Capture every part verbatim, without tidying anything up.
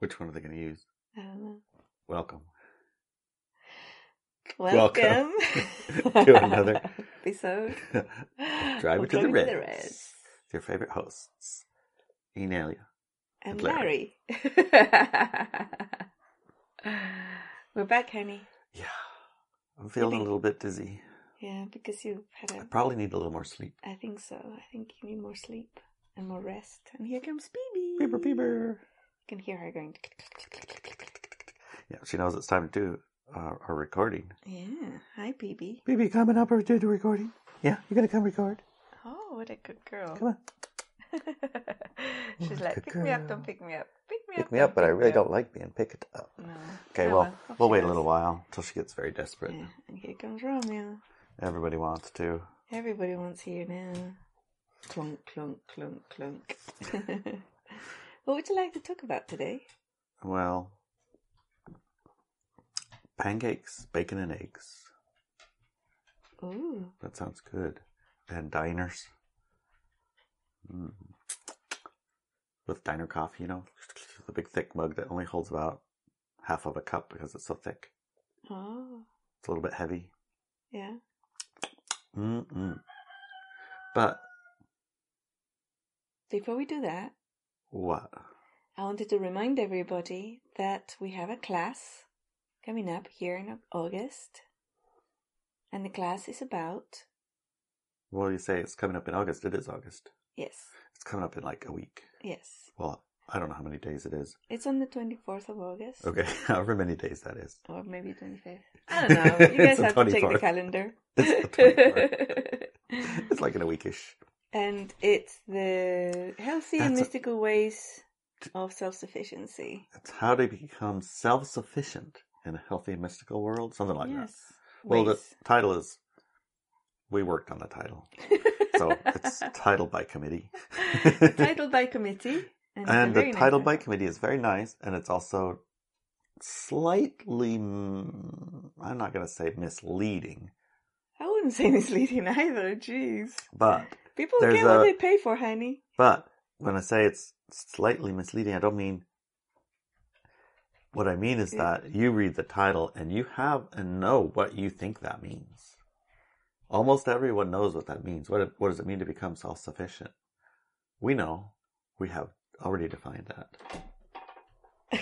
Which one are they going to use? I don't know. Welcome. Welcome, Welcome. to another episode. Drive it to the Reds. the Reds. Your favorite hosts, Enelia and, and Larry. Larry. We're back, honey. Yeah, I'm feeling think, a little bit dizzy. Yeah, because you've had a... I probably need a little more sleep. I think so. I think you need more sleep and more rest. And here comes Bebe. Beeper, beeper. You can hear her going... Yeah, she knows it's time to do uh, our recording. Yeah. Hi, Bebe. Bebe, coming up or do the recording. Yeah, you're going to come record. Oh, what a good girl. Come on. She's oh, like, pick girl. me up, don't pick me up. Pick me pick up. Pick me up, but I really don't like being picked up. No. Okay, no, well, well we'll wait does. a little while until she gets very desperate. Yeah. And here comes Romeo. Everybody wants to. Everybody wants you now. Clunk, clunk, clunk, clunk. What would you like to talk about today? Well, pancakes, bacon, and eggs. Ooh. That sounds good. And diners. Mm. With diner coffee, you know, the big thick mug that only holds about half of a cup because it's so thick. Oh. It's a little bit heavy. Yeah. Mm-mm. But before we do that, what? I wanted to remind everybody that we have a class coming up here in August, and the class is about... Well, you say it's coming up in August. It is August. Yes. It's coming up in like a week. Yes. Well, I don't know how many days it is. It's on the twenty-fourth of August. Okay, however many days that is. Or maybe twenty-fifth. I don't know. You guys have to check the calendar. It's the twenty-fourth. It's like in a weekish. And it's the healthy That's and mystical a... ways of self-sufficiency. It's how to become self-sufficient in a healthy and mystical world. Something like yes. that. Well, ways. The title is... We worked on the title. So it's titled by committee. Titled by committee. And, and the title nice by committee is very nice. And it's also slightly, I'm not going to say misleading. I wouldn't say misleading either. Jeez. But. People get what they pay for, honey. But when I say it's slightly misleading, I don't mean. What I mean is that you read the title and you have and know what you think that means. Almost everyone knows what that means. What what does it mean to become self-sufficient? We know. We have already defined that.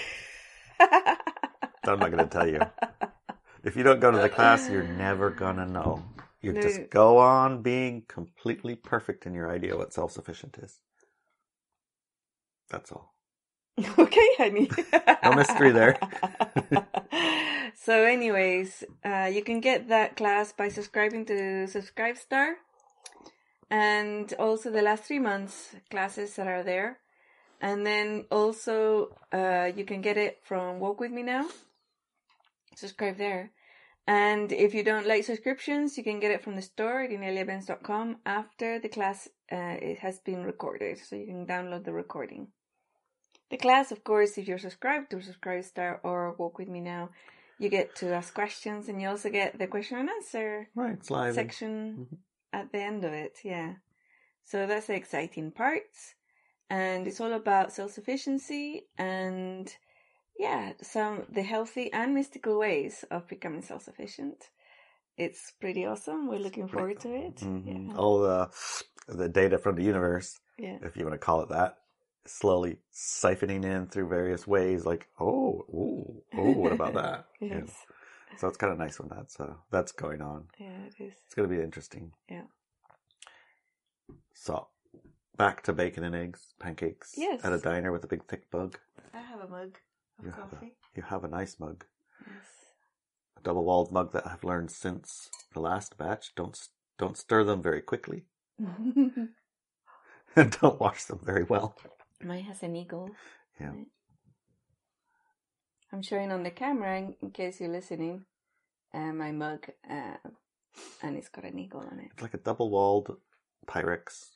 I'm not going to tell you. If you don't go to the class, you're never going to know. You no. just go on being completely perfect in your idea of what self-sufficient is. That's all. Okay, honey. No mystery there. So anyways, uh, you can get that class by subscribing to Subscribestar. And also the last three months classes that are there. And then also uh, you can get it from Walk With Me Now. Subscribe there. And if you don't like subscriptions, you can get it from the store at Inel Events dot com after the class uh, it has been recorded. So you can download the recording. The class, of course, if you're subscribed to Subscribestar or Walk With Me Now, you get to ask questions, and you also get the question and answer right, section mm-hmm. at the end of it, yeah. So that's the exciting parts, and it's all about self-sufficiency and, yeah, some the healthy and mystical ways of becoming self-sufficient. It's pretty awesome. We're looking forward to it. Mm-hmm. Yeah. All the, the data from the universe, yeah. if you want to call it that. Slowly siphoning in through various ways, like oh, oh, oh, what about that? Yes. Yeah. So it's kind of nice when that's uh, that's going on. Yeah, it is. It's going to be interesting. Yeah. So, back to bacon and eggs, pancakes. Yes. At a diner with a big thick mug. I have a mug of you coffee. Have a, you have a nice mug. Yes. A double-walled mug that I've learned since the last batch. Don't don't stir them very quickly. And don't wash them very well. Mine has an eagle. Yeah. I'm showing on the camera in case you're listening. Uh, my mug, uh, and it's got an eagle on it. It's like a double-walled Pyrex.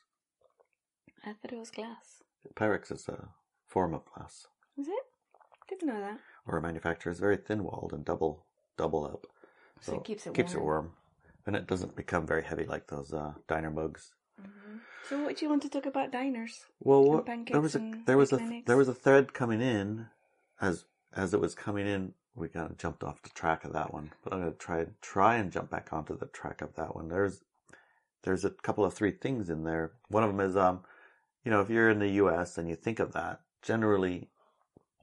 I thought it was glass. Pyrex is a form of glass. Is it? Didn't know that. Or a manufacturer is very thin-walled and double double up, so, so it keeps it keeps warm. it warm, and it doesn't become very heavy like those uh, diner mugs. Mm-hmm. So what do you want to talk about diners? Well, what, there was a there was a there was a thread coming in as as it was coming in, we kind of jumped off the track of that one. But I'm going to try try and jump back onto the track of that one. There's there's a couple of three things in there. One of them is, um, you know, if you're in the U S and you think of that, generally...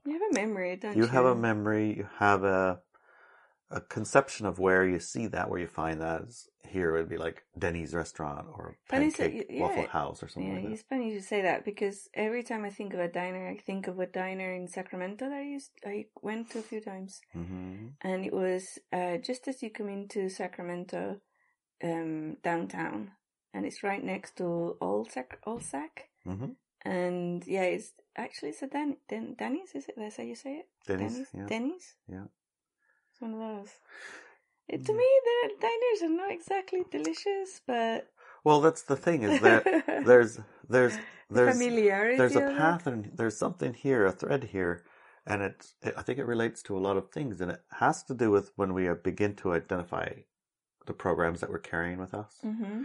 You have a memory, don't you? You have a memory. You have a a conception of where you see that, where you find that. Here it would be like Denny's restaurant or Pancake that, yeah, Waffle House or something yeah, like that. It's funny you say that because every time I think of a diner, I think of a diner in Sacramento that I used, I went to a few times. Mm-hmm. And it was uh, just as you come into Sacramento um, downtown, and it's right next to Old Sac. Old Sac. Mm-hmm. And yeah, it's actually it's a Den- Den- Denny's, is it? That's how you say it? Denny's. Denny's. Yeah. Denny's? Yeah. It's one of those. It, to me, the diners are not exactly delicious, but well, that's the thing is that there's there's there's familiarity. There's a pattern. There's something here, a thread here, and it, it I think it relates to a lot of things, and it has to do with when we begin to identify the programs that we're carrying with us. Mm-hmm.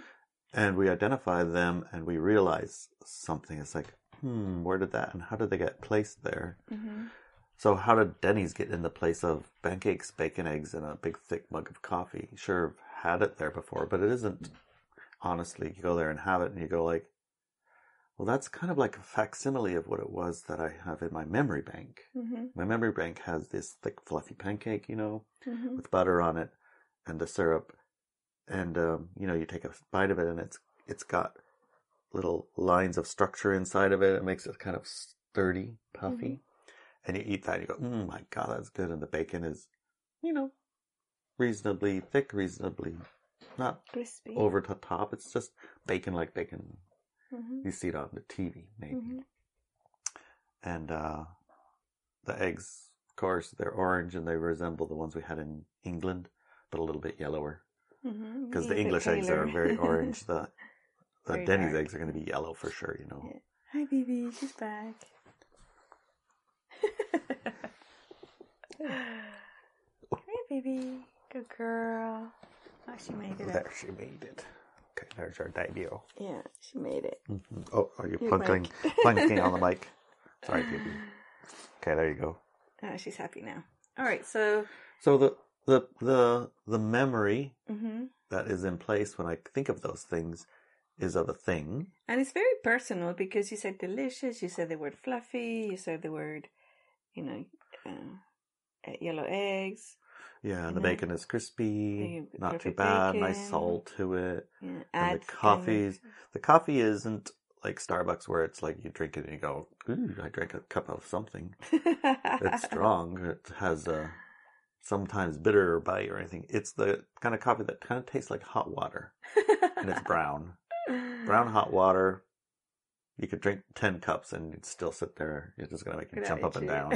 And we identify them and we realize something. It's like, hmm, where did that and how did they get placed there? Mm-hmm. So how did Denny's get in the place of pancakes, bacon, eggs, and a big thick mug of coffee? Sure, I've had it there before, but it isn't, honestly, you go there and have it and you go like, well, that's kind of like a facsimile of what it was that I have in my memory bank. Mm-hmm. My memory bank has this thick, fluffy pancake, you know, mm-hmm. with butter on it and the syrup. And, um, you know, you take a bite of it and it's it's got little lines of structure inside of it. It makes it kind of sturdy, puffy. Mm-hmm. And you eat that and you go, mm, my God, that's good. And the bacon is, you know, reasonably thick, reasonably not crispy, over the top. It's just bacon like bacon. Mm-hmm. You see it on the T V, maybe. Mm-hmm. And uh, the eggs, of course, they're orange and they resemble the ones we had in England, but a little bit yellower. Because mm-hmm. the English eggs are very orange. The, the very Denny's dark. Eggs are going to be yellow for sure, you know. Yeah. Hi, Bebe. She's back. Hi, Bebe. Good girl. Oh, she made it. There, up. She made it. Okay, there's our debut. Yeah, she made it. Mm-hmm. Oh, are you plunking, plunking on the mic? Sorry, Bebe. Okay, there you go. Oh, she's happy now. All right, so... So the... The the the memory mm-hmm. that is in place when I think of those things is of a thing. And it's very personal because you said delicious, you said the word fluffy, you said the word, you know, uh, yellow eggs. Yeah, and the know. bacon is crispy, the not too bad, bacon. Nice salt to it. Yeah, and the coffee's, and... the coffee isn't like Starbucks where it's like you drink it and you go, ooh, I drank a cup of something. It's strong, it has a... sometimes bitter or bite or anything. It's the kind of coffee that kind of tastes like hot water. And it's brown. Brown hot water. You could drink ten cups and you'd still sit there. It's just going to make you jump up and down.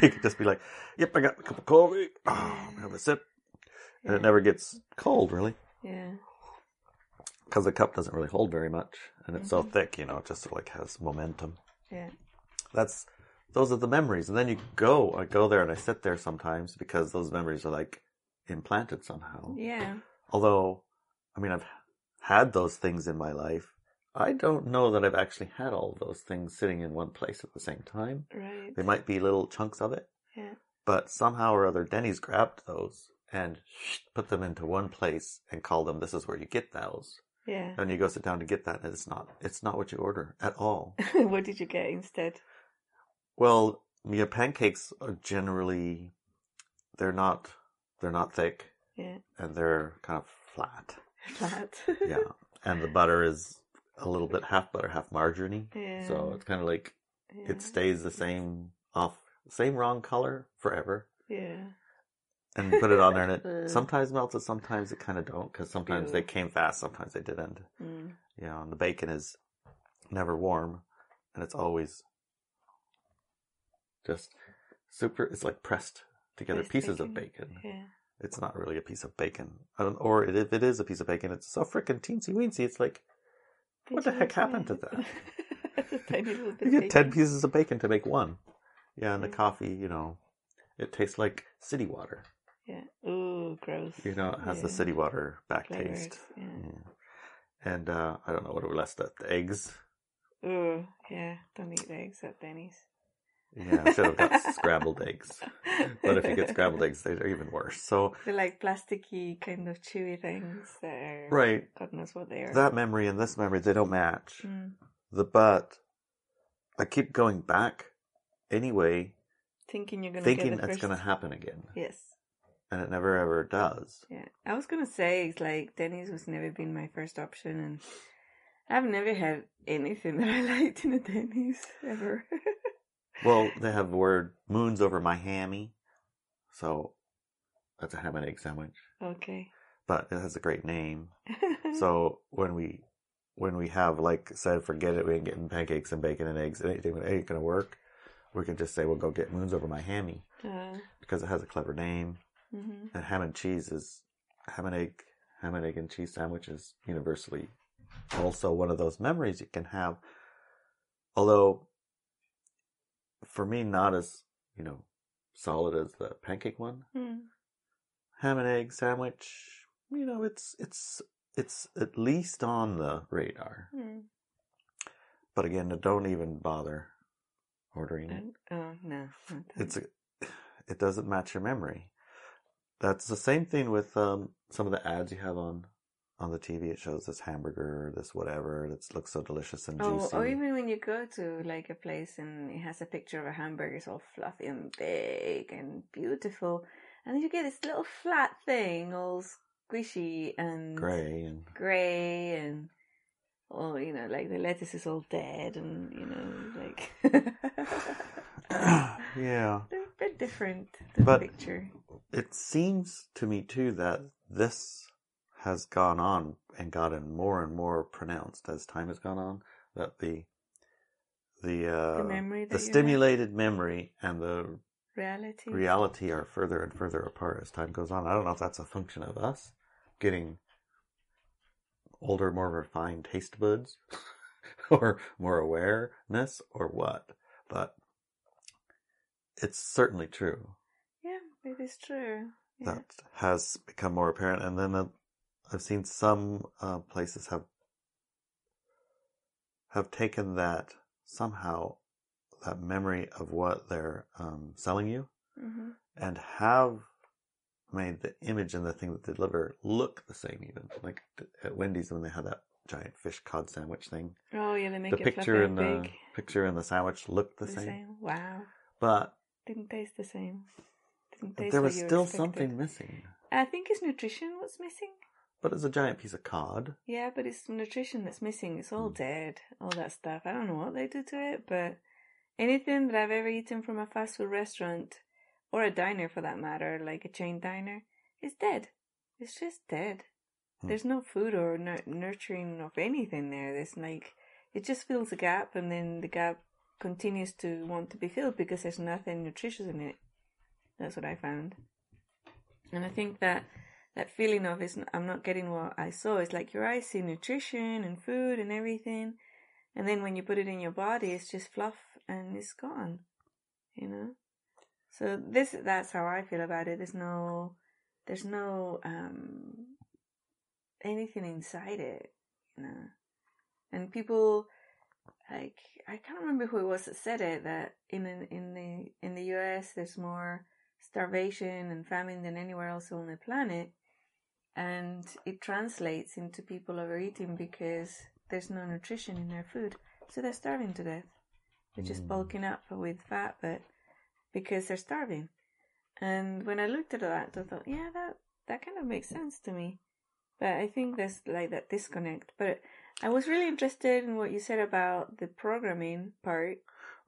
You could just be like, yep, I got a cup of coffee. Oh, I'm going to have a sip. And yeah. It never gets cold, really. Yeah. Because the cup doesn't really hold very much. And it's mm-hmm. so thick, you know, it just sort of like has momentum. Yeah. That's... Those are the memories. And then you go, I go there and I sit there sometimes because those memories are like implanted somehow. Yeah. Although, I mean, I've had those things in my life. I don't know that I've actually had all those things sitting in one place at the same time. Right. They might be little chunks of it. Yeah. But somehow or other, Denny's grabbed those and put them into one place and called them, this is where you get those. Yeah. And you go sit down to get that and it's not, it's not what you order at all. What did you get instead? Well, yeah, pancakes are generally, they're not, they're not thick. Yeah. And they're kind of flat. Flat. Yeah. And the butter is a little bit half butter, half margarine. Yeah. So it's kind of like, yeah. It stays the same off, same wrong color forever. Yeah. And put it on there and it sometimes melts and sometimes it kind of don't because sometimes Ew. They came fast, sometimes they didn't. Mm. You know, and the bacon is never warm and it's always... Just super, it's like pressed together Pressed pieces bacon. Of bacon. Yeah. It's not really a piece of bacon. I don't, or it, if it is a piece of bacon, it's so frickin' teensy-weensy. It's like, Did what the heck happened it? To that? Tiny little bit you get ten pieces of bacon to make one. Yeah, and yeah. The coffee, you know, it tastes like city water. Yeah. Ooh, gross. You know, it has yeah. the city water back Flavors, taste. Yeah. Yeah. And uh, I don't know what it was left at. The eggs. Ooh, yeah. Don't eat the eggs at Denny's. Yeah, I should have got scrambled eggs. But if you get scrambled eggs, they're even worse. So they're like plasticky, kind of chewy things that are... Right. God knows what they are. That memory and this memory, they don't match. Mm. The but, I keep going back anyway. Thinking you're going to get Thinking it's going to happen again. Yes. And it never ever does. Yeah. I was going to say, it's like, Denny's was never been my first option, and I've never had anything that I liked in a Denny's, ever. Well, they have the word moons over my hammy. So that's a ham and egg sandwich. Okay. But it has a great name. So when we when we have, like, said, forget it, we ain't getting pancakes and bacon and eggs and anything that ain't going to work, we can just say, we'll go get moons over my hammy. Uh, because it has a clever name. Mm-hmm. And ham and cheese is ham and egg, ham and egg and cheese sandwich is universally also one of those memories you can have. Although... for me, not as, you know, solid as the pancake one. Mm. Ham and egg sandwich, you know, it's it's it's at least on the radar. Mm. But again, don't even bother ordering it. Oh, no. It's a, it doesn't match your memory. That's the same thing with um, some of the ads you have on on the T V. It shows this hamburger, or this whatever, that looks so delicious and oh, juicy. Or even when you go to like a place and it has a picture of a hamburger, it's all fluffy and big and beautiful, and you get this little flat thing, all squishy and gray and gray and oh, you know, like the lettuce is all dead, and you know, like yeah, they're, they're different. The but picture. It seems to me too that this has gone on and gotten more and more pronounced as time has gone on, that the the uh, the, memory that the stimulated had. memory and the reality reality are further and further apart as time goes on. I don't know if that's a function of us getting older, more refined taste buds, or more awareness, or what, but it's certainly true. Yeah, it is true. Yeah. That has become more apparent, and then the I've seen some uh, places have have taken that somehow, that memory of what they're um, selling you, mm-hmm. and have made the image and the thing that they deliver look the same even. Like at Wendy's when they had that giant fish cod sandwich thing. Oh yeah, they make the it picture and the big. picture and the sandwich looked the, the same. same. Wow. But didn't taste the same. Didn't taste there was still expected. something missing. I think it's nutrition was missing. But it's a giant piece of cod. Yeah, but it's nutrition that's missing. It's all mm. dead, all that stuff. I don't know what they do to it, but anything that I've ever eaten from a fast food restaurant, or a diner for that matter, like a chain diner, is dead. It's just dead. Mm. There's no food or n- nurturing of anything there. There's like, it just fills a gap, and then the gap continues to want to be filled because there's nothing nutritious in it. That's what I found. And I think that... that feeling of it's, I'm not getting what I saw. It's like your eyes see nutrition and food and everything. And then when you put it in your body, it's just fluff and it's gone, you know? So this that's how I feel about it. There's no, there's no um, anything inside it, you know? And people, like, I can't remember who it was that said it, that in in the in the U S there's more starvation and famine than anywhere else on the planet. And it translates into people overeating because there's no nutrition in their food. So they're starving to death. They're just bulking up with fat, but because they're starving. And when I looked at that, I thought, yeah, that, that kind of makes sense to me. But I think there's like that disconnect. But I was really interested in what you said about the programming part.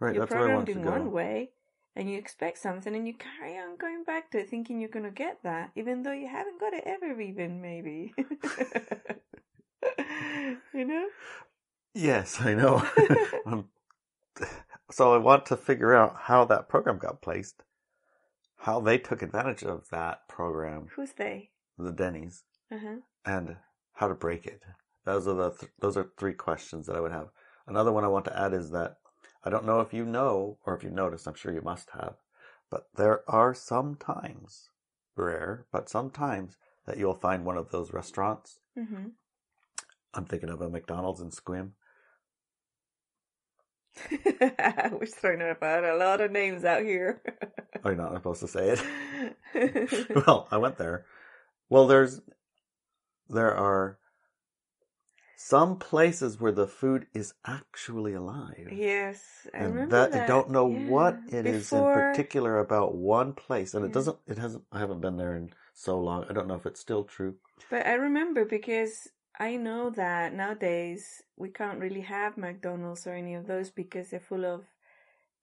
Right, you're that's where I want to go. You're programmed in one way. And you expect something, and you carry on going back to it, thinking you're going to get that, even though you haven't got it ever even, maybe. You know? Yes, I know. So I want to figure out how that program got placed, how they took advantage of that program. Who's they? The Denny's. Uh-huh. And how to break it. Those are the th- those are three questions that I would have. Another one I want to add is that I don't know if you know, or if you've noticed, I'm sure you must have, but there are sometimes, rare, but sometimes that you'll find one of those restaurants. Mm-hmm. I'm thinking of a McDonald's in Squim. We're throwing about a lot of names out here. Are you not supposed to say it? Well, I went there. Well, there's there are some places where the food is actually alive. Yes, I and remember that, that. I don't know yeah. what it Before... is in particular about one place, and yeah. it doesn't. It hasn't. I haven't been there in so long. I don't know if it's still true. But I remember because. I know that nowadays we can't really have McDonald's or any of those because they're full of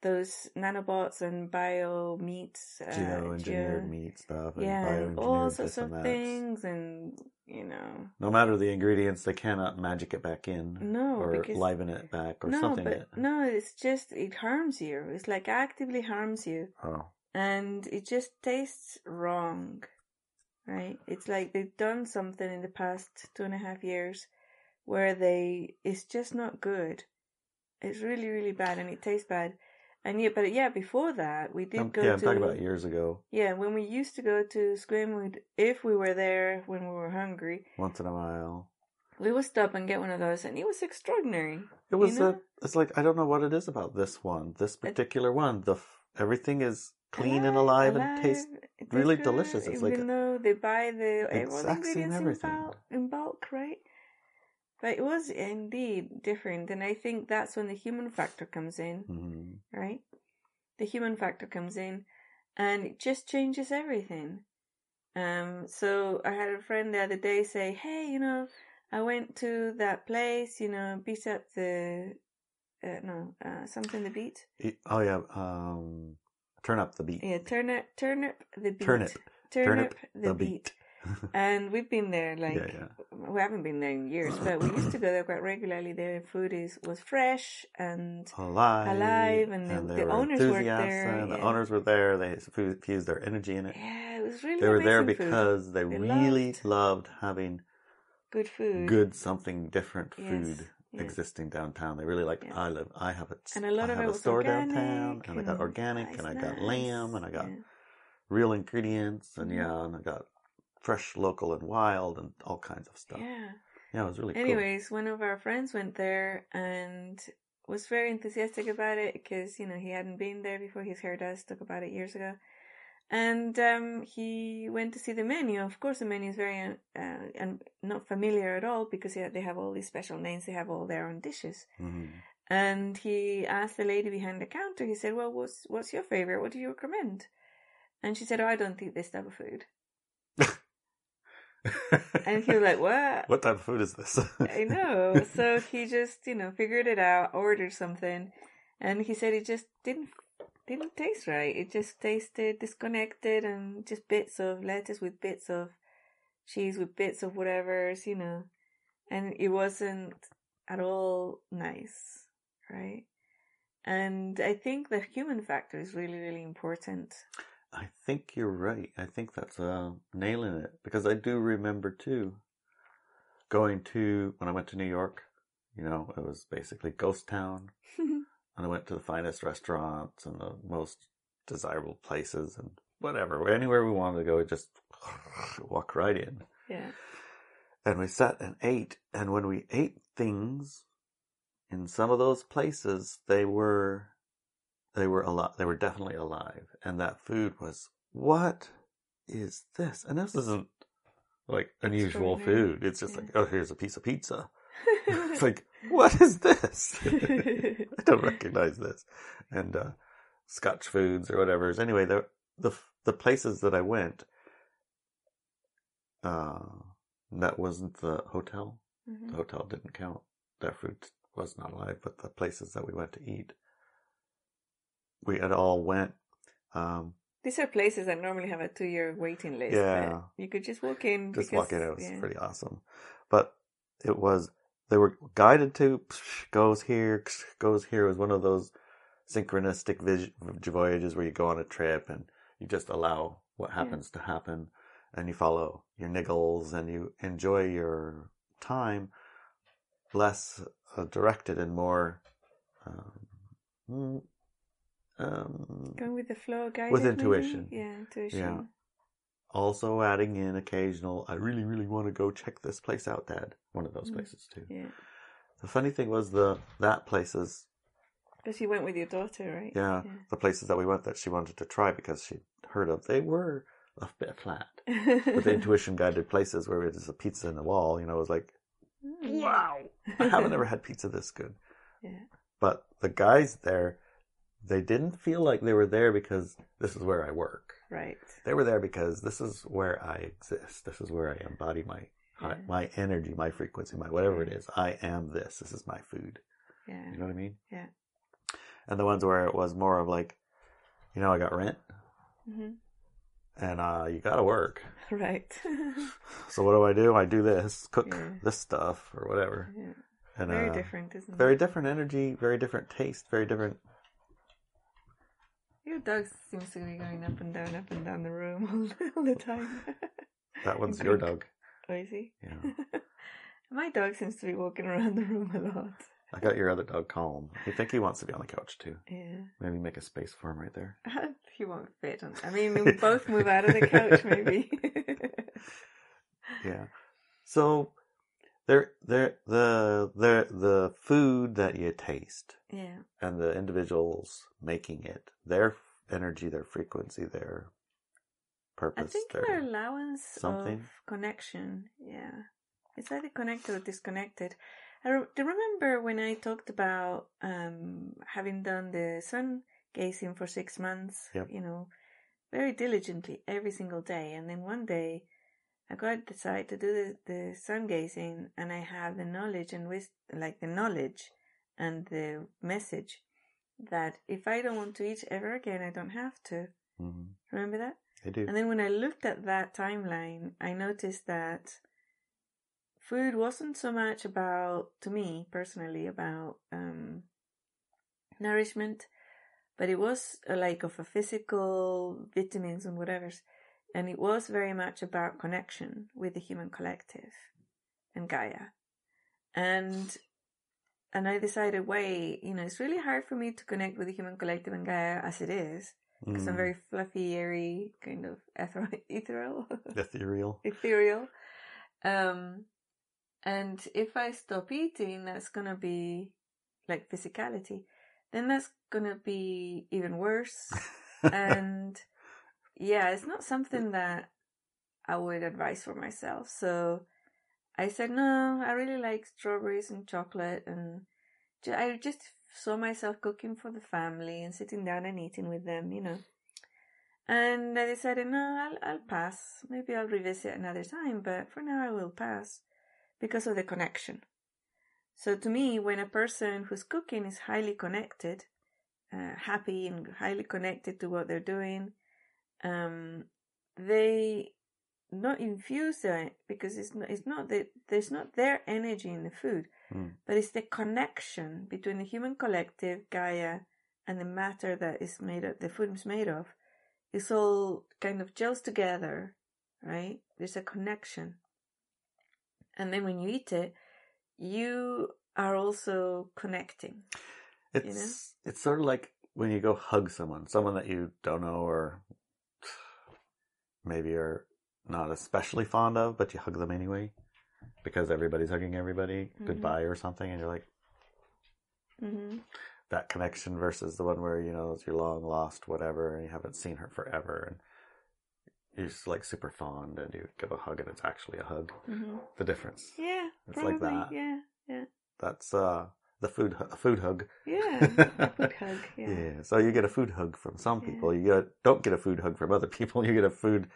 those nanobots and bio meats. Uh, Geo-engineered geo- meat stuff. And yeah, bioengineered all sorts of things and, you know. No matter the ingredients, they cannot magic it back in. No, Or because, liven it back or no, something. But, it, no, it's just, it harms you. It's like actively harms you. Oh. And it just tastes wrong. Right? It's like they've done something in the past two and a half years where they, it's just not good. It's really, really bad and it tastes bad. And yeah, but yeah, before that, we did um, go yeah, to... Yeah, I'm talking about years ago. Yeah, when we used to go to Squimwood, if we were there when we were hungry... Once in a while. We would stop and get one of those and it was extraordinary. It was, you know? a, it's like, I don't know what it is about this one, this particular it, one. The everything is... Clean alive, and alive, alive and tastes it's really good. Delicious. It's Even like though they buy the exact same everything in bulk, in bulk, right? But it was indeed different, and I think that's when the human factor comes in, mm-hmm. right? The human factor comes in, and it just changes everything. Um, so I had a friend the other day say, "Hey, you know, I went to that place, you know, beat up the uh, no uh, something the beat." It, oh yeah. Um... Turn up the beat. Yeah, turn up, turn up the beat. Turnip. Turn turnip up the, the beat. beat. And we've been there, like, yeah, yeah. we haven't been there in years, but we used to go there quite regularly. Their food is was fresh and alive. alive and, and the, the owners were there. The yeah. owners were there. They fused their energy in it. Yeah, it was really They were there because food. they, they really loved. loved having good food. Good something different yes. food. Yeah. Existing downtown, they really like. Yeah. I live. I have a. And a lot I of have it was a store downtown, and, and I got organic, nice, and I got nice. lamb, and I got yeah. real ingredients, and yeah. yeah, and I got fresh, local, and wild, and all kinds of stuff. Yeah, yeah, it was really. Anyways, cool. One of our friends went there and was very enthusiastic about it because you know he hadn't been there before. He's heard us talk about it years ago, and um, he went to see the menu. Of course, the menu is very uh, un- not familiar at all because they have all these special names. They have all their own dishes. Mm-hmm. And he asked the lady behind the counter. He said, "Well, what's what's your favorite? What do you recommend?" And she said, "Oh, I don't eat this type of food." And he was like, "What? What type of food is this?" I know. So he just, you know, figured it out, ordered something, and he said it just didn't. Didn't taste right. It just tasted disconnected and just bits of lettuce with bits of cheese with bits of whatever, you know. And it wasn't at all nice, right? And I think the human factor is really, really important. I think you're right. I think that's uh, nailing it because I do remember too going to when I went to New York. You know, it was basically ghost town. And I went to the finest restaurants and the most desirable places and whatever. Anywhere we wanted to go, we just walk right in. Yeah. And we sat and ate. And when we ate things, in some of those places, they were, they were alive. They were definitely alive. And that food was, what is this? And this isn't like unusual food. It's just yeah. like, oh, here's a piece of pizza. It's like, what is this? I don't recognize this. And uh, Scotch foods or whatever. Anyway, the the the places that I went, uh, that wasn't the hotel. Mm-hmm. The hotel didn't count. Their food was not alive. But the places that we went to eat, we had all went. Um, These are places that normally have a two-year waiting list. Yeah, you could just walk in. Just because, walk in. It was yeah. pretty awesome. But it was. They were guided to, psh, goes here, psh, goes here. It was one of those synchronistic vis- voyages where you go on a trip and you just allow what happens yeah. to happen and you follow your niggles and you enjoy your time less uh, directed and more um, um, going with the flow, guided. With intuition. Maybe? Yeah, intuition. Yeah. Also adding in occasional, I really, really want to go check this place out, Dad. One of those places, too. Yeah. The funny thing was the that places Because you went with your daughter, right? Yeah, yeah. The places that we went that she wanted to try because she'd heard of, they were a bit flat. But the intuition-guided places where there's a pizza in the wall, you know, it was like, wow, I haven't ever had pizza this good. Yeah. But the guys there, they didn't feel like they were there because this is where I work. Right. They were there because this is where I exist. This is where I embody my yeah. my energy, my frequency, my whatever it is. I am this. This is my food. Yeah. You know what I mean? Yeah. And the ones where it was more of like, you know, I got rent. Mm-hmm. And uh, you got to work. Right. So what do I do? I do this, cook yeah. this stuff or whatever. Yeah. And, very uh, different, isn't very it? Very different energy, very different taste, very different. Your dog seems to be going up and down, up and down the room all the time. That one's your dog. Oh, is he? Yeah. My dog seems to be walking around the room a lot. I got your other dog calm. I think he wants to be on the couch too. Yeah. Maybe make a space for him right there. He won't fit on. I mean, we both move out of the couch, maybe. Yeah. So, there, there, the, the, the food that you taste. Yeah. And the individuals making it, their energy, their frequency, their purpose. I think their, their allowance something. Of connection. Yeah. It's either connected or disconnected. I re- do remember when I talked about um, having done the sun gazing for six months, yep. you know, very diligently every single day. And then one day I got the site to do the, the sun gazing, and I have the knowledge and wisdom, like the knowledge and the message that if I don't want to eat ever again, I don't have to. Mm-hmm. Remember that? I do. And then when I looked at that timeline, I noticed that food wasn't so much about, to me personally, about um, nourishment, but it was uh, like of a physical vitamins and whatever, and it was very much about connection with the human collective and Gaia. And and I decided, wait, you know, it's really hard for me to connect with the human collective and Gaia as it is, because mm. I'm very fluffy, airy, kind of ether- ethereal. Ethereal. Ethereal. Um. And if I stop eating, that's going to be like physicality. Then that's going to be even worse. And yeah, it's not something that I would advise for myself. So I said, no, I really like strawberries and chocolate. And ju- I just saw myself cooking for the family and sitting down and eating with them, you know. And I decided, no, I'll, I'll pass. Maybe I'll revisit another time, but for now I will pass. Because of the connection. So to me, when a person who's cooking is highly connected, uh, happy and highly connected to what they're doing, um, they not infuse it, because it's not, it's not that there's not their energy in the food, mm. but it's the connection between the human collective, Gaia, and the matter that is made of, the food is made of. It's all kind of gels together, right? There's a connection. And then when you eat it, you are also connecting. It's you know? It's sort of like when you go hug someone, someone that you don't know or maybe are not especially fond of, but you hug them anyway because everybody's hugging everybody, mm-hmm. goodbye or something, and you're like, mm-hmm. that connection versus the one where, you know, it's your long lost whatever and you haven't seen her forever and you're just like super fond and you give a hug and it's actually a hug. Mm-hmm. The difference. Yeah. It's probably, like that. Yeah. Yeah. That's uh, the food, a food hug. Yeah. A food hug. Yeah. Yeah. So you get a food hug from some people. Yeah. You get, don't get a food hug from other people. You get a food,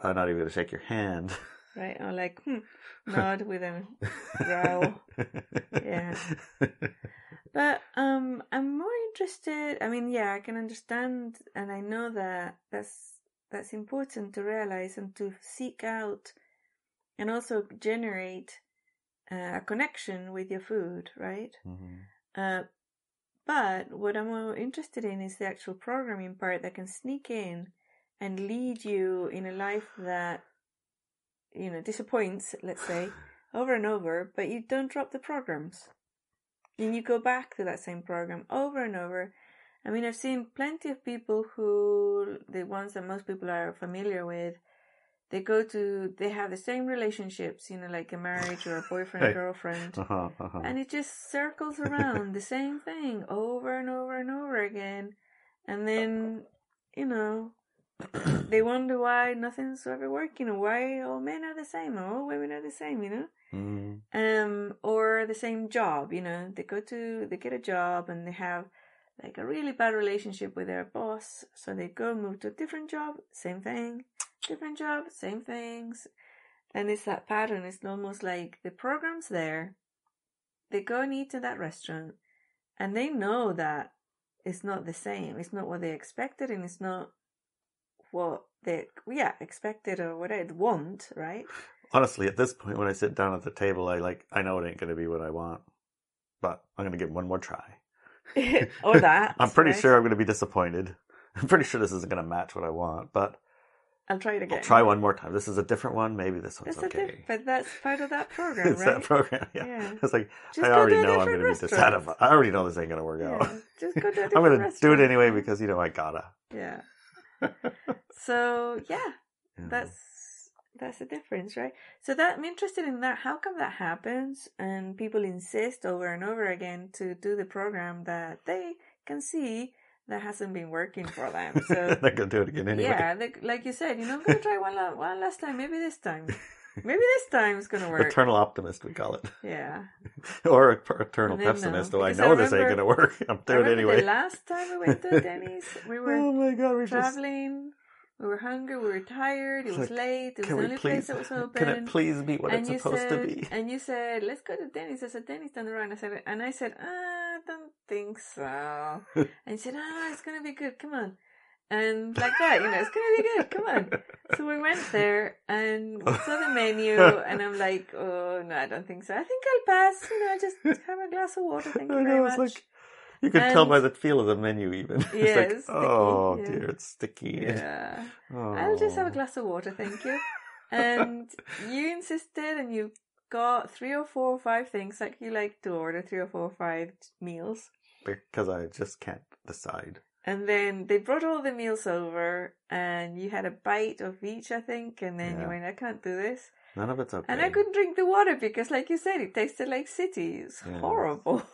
I'm not even going to shake your hand. Right. Or like, hmm, nod with a growl. Yeah. But um, I'm more interested. I mean, yeah, I can understand. And I know that that's, That's important to realize and to seek out and also generate uh, a connection with your food, right? Mm-hmm. Uh, but what I'm more interested in is the actual programming part that can sneak in and lead you in a life that, you know, disappoints, let's say, over and over, but you don't drop the programs. And you go back to that same program over and over. I mean, I've seen plenty of people who, the ones that most people are familiar with, They go to, they have the same relationships, you know, like a marriage or a boyfriend, hey. girlfriend. Uh-huh, uh-huh. And it just circles around the same thing over and over and over again. And then, you know, they wonder why nothing's ever working, or why all men are the same, or all women are the same, you know? Mm. Um, or the same job, you know? They go to, they get a job and they have like a really bad relationship with their boss. So they go move to a different job, same thing. Different job, same things. And it's that pattern. It's almost like the program's there. They go and eat at that restaurant. And they know that it's not the same. It's not what they expected, and it's not what they yeah expected or what I'd want, right? Honestly, at this point, when I sit down at the table, I like I know it ain't going to be what I want. But I'm going to give one more try. Or that. I'm pretty right? sure I'm going to be disappointed. I'm pretty sure this isn't going to match what I want, but I'll try it again. I'll try one more time. This is a different one. Maybe this one's that's okay. Diff- but that's part of that program, it's right? It's that program, yeah. yeah. It's like, just I already know I'm going to be this out of I already know this ain't going to work yeah. out. Just go to a different I'm going to do it anyway because, you know, I gotta. Yeah. So, yeah, yeah. That's, that's the difference, right? So that I'm interested in that. How come that happens and people insist over and over again to do the program that they can see that hasn't been working for them. So they're going to do it again anyway. Yeah, they, like you said, you know, I'm going to try one, la- one last time. Maybe this time. Maybe this time it's going to work. Eternal optimist, we call it. Yeah. Or a, eternal pessimist. No, oh, I know I remember, this ain't going to work. I'm doing it anyway. The last time we went to Denny's, we were oh my God, we're traveling. Just... We were hungry. We were tired. It was like, late. It was the only please, place that was open. Can it please be what and it's supposed said, to be? And you said, let's go to Denny's. I said, Denny's down the road. And I said, and I said, ah. I don't think so. And he said, oh, it's going to be good. Come on. And like that, you know, it's going to be good. Come on. So we went there and we saw the menu and I'm like, oh, no, I don't think so. I think I'll pass. You know, just have a glass of water. Thank you and very much. Like, you could and, tell by the feel of the menu even. Yes. Yeah, like, oh, yeah. dear, it's sticky. Yeah. Oh. I'll just have a glass of water. Thank you. And you insisted and you got three or four or five things, like you like to order three or four or five meals. Because I just can't decide. And then they brought all the meals over and you had a bite of each, I think, and then yeah. you went, I can't do this. None of it's okay. And I couldn't drink the water because, like you said, it tasted like city. It's yeah. horrible.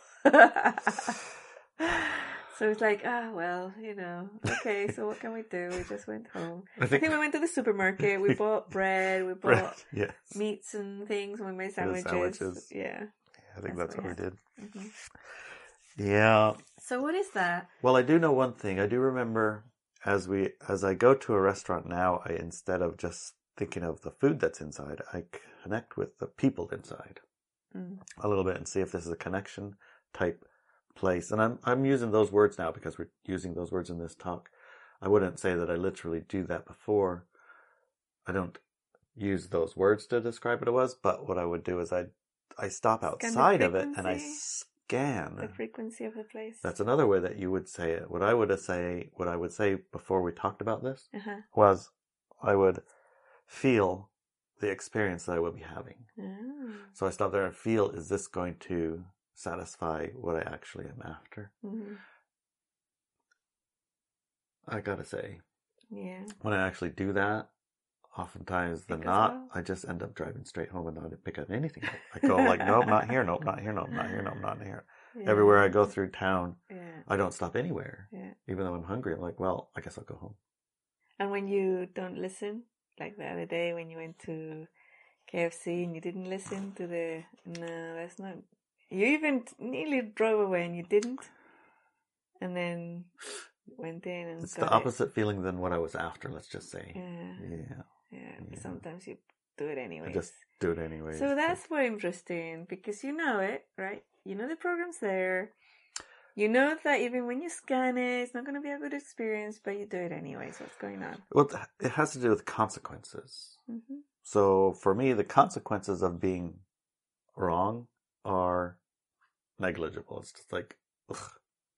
So it's like, ah, oh, well, you know, okay, so what can we do? We just went home. I think, I think we went to the supermarket. We bought bread. We bought bread, yes. meats and things. We made sandwiches. sandwiches. Yeah. yeah. I think that's, that's what we, we did. Mm-hmm. Yeah. So what is that? Well, I do know one thing. I do remember as we, as I go to a restaurant now, I, instead of just thinking of the food that's inside, I connect with the people inside mm. a little bit and see if this is a connection type place. And I'm I'm using those words now because we're using those words in this talk. I wouldn't say that I literally do that before. I don't use those words to describe what it was, but what I would do is I I stop outside of it and I scan the frequency of the place. That's another way that you would say it. What I would say, what I would say before we talked about this uh-huh. was I would feel the experience that I would be having. Oh. So I stop there and feel, is this going to satisfy what I actually am after? Mm-hmm. I gotta say, yeah. when I actually do that, oftentimes than not, well. I just end up driving straight home and not pick up anything. I go like, nope, not here, nope, not here, nope, not here, nope, not here. Yeah. Everywhere I go through town, yeah. I don't stop anywhere. Yeah. Even though I'm hungry, I'm like, well, I guess I'll go home. And when you don't listen, like the other day when you went to K F C and you didn't listen to the, no, that's not... You even nearly drove away and you didn't. And then went in and It's the opposite it. feeling than what I was after, let's just say. Yeah. Yeah. yeah. yeah. Sometimes you do it anyway. Just do it anyway. So that's more interesting because you know it, right? You know the program's there. You know that even when you scan it, it's not going to be a good experience, but you do it anyway. So what's going on? Well, it has to do with consequences. Mm-hmm. So for me, the consequences of being wrong are negligible. It's just like, ugh,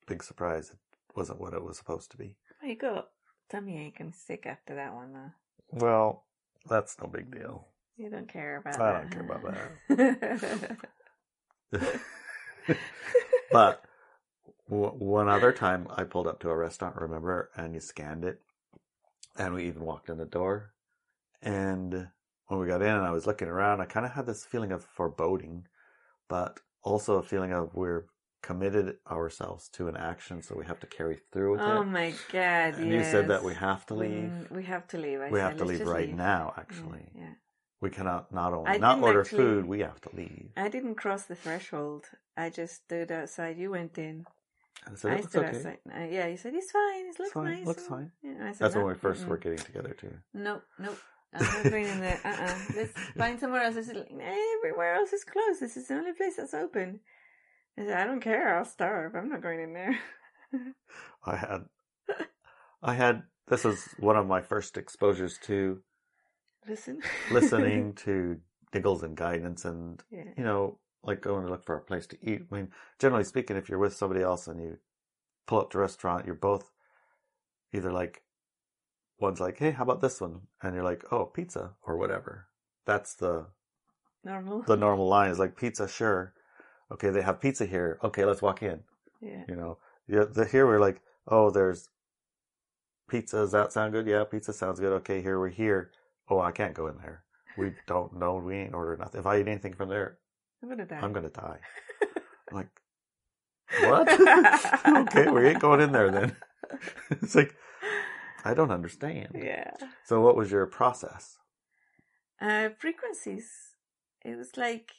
big surprise. It wasn't what it was supposed to be. Well, you got tummy ache and sick after that one, though. Well, that's no big deal. You don't care about I that. I don't huh? care about that. But w- one other time, I pulled up to a restaurant, remember, and you scanned it, and we even walked in the door, And when we got in and I was looking around, I kind of had this feeling of foreboding, but also a feeling of we're committed ourselves to an action, so we have to carry through with oh it. Oh my God, and yes. You said that we have to leave. Mm, we have to leave. I we have to leave right leave. now, actually. Yeah. yeah. We cannot not only I not order actually, food, we have to leave. I didn't cross the threshold. I just stood outside. You went in. I said, I stood okay. outside. Uh, yeah, you said, it's fine. It looks fine, nice. looks fine. Yeah, said, That's no, when we first mm-mm. were getting together, too. Nope, nope. I'm not going in there. Uh-uh. Let's find somewhere else. I said, everywhere else is closed. This is the only place that's open. I said, I don't care. I'll starve. I'm not going in there. I had, I had, this is one of my first exposures to Listen. listening to giggles and guidance and, yeah. you know, like going to look for a place to eat. I mean, generally speaking, if you're with somebody else and you pull up to a restaurant, you're both either like, one's like, hey, how about this one? And you're like, oh, pizza or whatever. That's the normal the normal line is like, pizza, sure. Okay, they have pizza here. Okay, let's walk in. Yeah. You know, yeah, the, here we're like, oh, there's pizza. Does that sound good? Yeah, pizza sounds good. Okay, here we're here. Oh, I can't go in there. We don't know. We ain't ordered nothing. If I eat anything from there, I'm going to die. I'm going to die. I'm like, what? Okay, we ain't going in there then. It's like, I don't understand. Yeah. So what was your process? Uh, frequencies. It was like,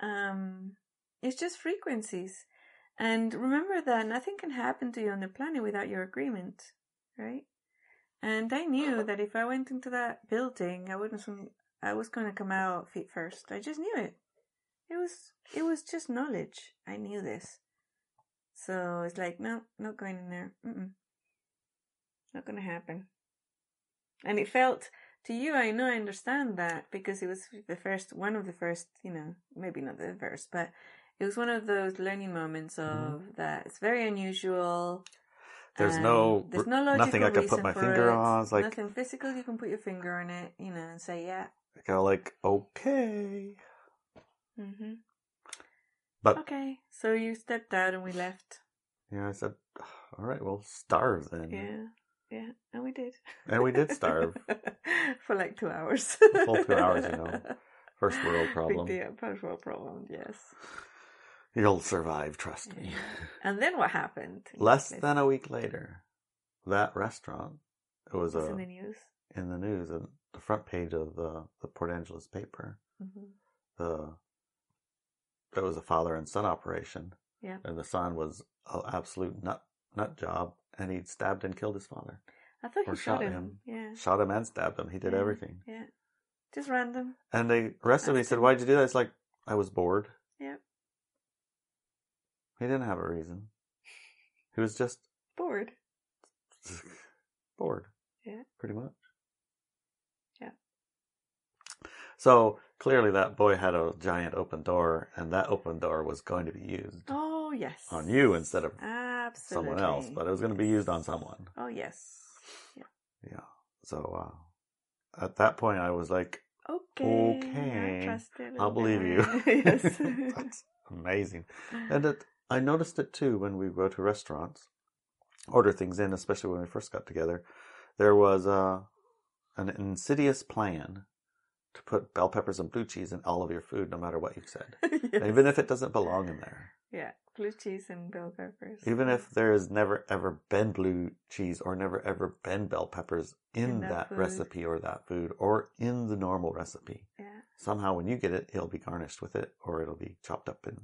um, it's just frequencies. And remember that nothing can happen to you on the planet without your agreement, right? And I knew that if I went into that building, I wouldn't. I was going to come out feet first. I just knew it. It was. It was just knowledge. I knew this. So it's like, no, not going in there. Mm-mm. Not going to happen. And it felt to you. I know. I understand that because it was the first. One of the first. You know, maybe not the first, but it was one of those learning moments of mm-hmm. that. It's very unusual. There's um, no, there's no logical nothing I could put my finger it. on. It's like, nothing physical, you can put your finger on it, you know, and say, yeah. Kind of like, okay. Mm-hmm. But, okay, so you stepped out and we left. Yeah, I said, all right, well, starve then. Yeah, yeah, and we did. And we did starve. For like two hours. A full two hours, you know. First world problem. Yeah, first world problem, yes. You'll survive, trust me. And then what happened? Less Listen. than a week later, that restaurant, it was a, in the news. In the news, and the front page of the, the Port Angeles paper. Mm-hmm. The it was a father and son operation. Yeah. And the son was an absolute nut nut job, and he'd stabbed and killed his father. I thought or he shot him. him. Yeah. Shot him and stabbed him. He did yeah. everything. Yeah. Just random. And they arrested him. He said, "Why'd you do that?" It's like, I was bored. Yeah. He didn't have a reason. He was just... Bored. Bored. Yeah. Pretty much. Yeah. So, clearly that boy had a giant open door, and that open door was going to be used. Oh, yes. On you instead of Absolutely. someone else, but it was going to be used on someone. Oh, yes. Yeah. Yeah. So, uh, at that point, I was like, okay, okay I trust it I'll believe you. Yes. That's amazing. And it, I noticed it too when we go to restaurants, order things in, especially when we first got together. There was uh, an insidious plan to put bell peppers and blue cheese in all of your food, no matter what you said. Yes. Even if it doesn't belong in there. Yeah, blue cheese and bell peppers. Even if there has never ever been blue cheese or never ever been bell peppers in, in that, that recipe or that food or in the normal recipe. Yeah. Somehow when you get it, it'll be garnished with it, or it'll be chopped up and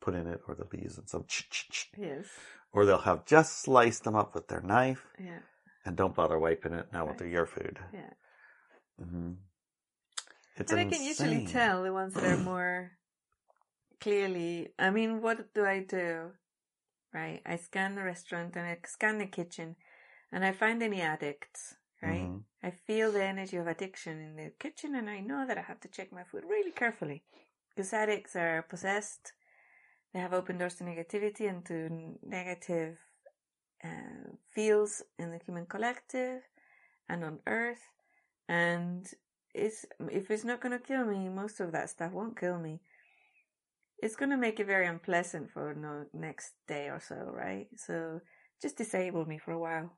put in it, or they'll be using some ch-ch-ch. Yes. Or they'll have just sliced them up with their knife. Yeah. And don't bother wiping it. Now right. we'll do your food. Yeah. Mm-hmm. It's and insane. I can usually tell the ones that are more clearly, I mean, what do I do? Right? I scan the restaurant and I scan the kitchen and I find any addicts. Right? Mm-hmm. I feel the energy of addiction in the kitchen, and I know that I have to check my food really carefully because addicts are possessed. They have open doors to negativity and to negative uh, fields in the human collective and on Earth. And it's, if it's not going to kill me, most of that stuff won't kill me. It's going to make it very unpleasant for the next day or so, right? So just disable me for a while.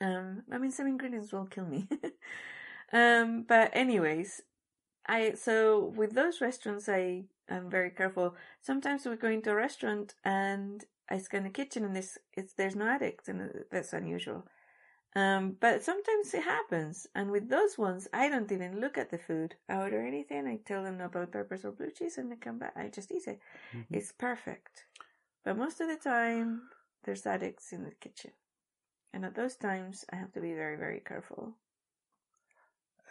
Um, I mean, some ingredients will kill me. Um, but anyways, I so with those restaurants, I am very careful. Sometimes we go into a restaurant and I scan the kitchen and there's, it's, there's no addicts, and that's unusual. Um, but sometimes it happens. And with those ones, I don't even look at the food. I order anything. I tell them no bell peppers or blue cheese, and they come back. I just eat it. Mm-hmm. It's perfect. But most of the time, there's addicts in the kitchen. And at those times, I have to be very, very careful.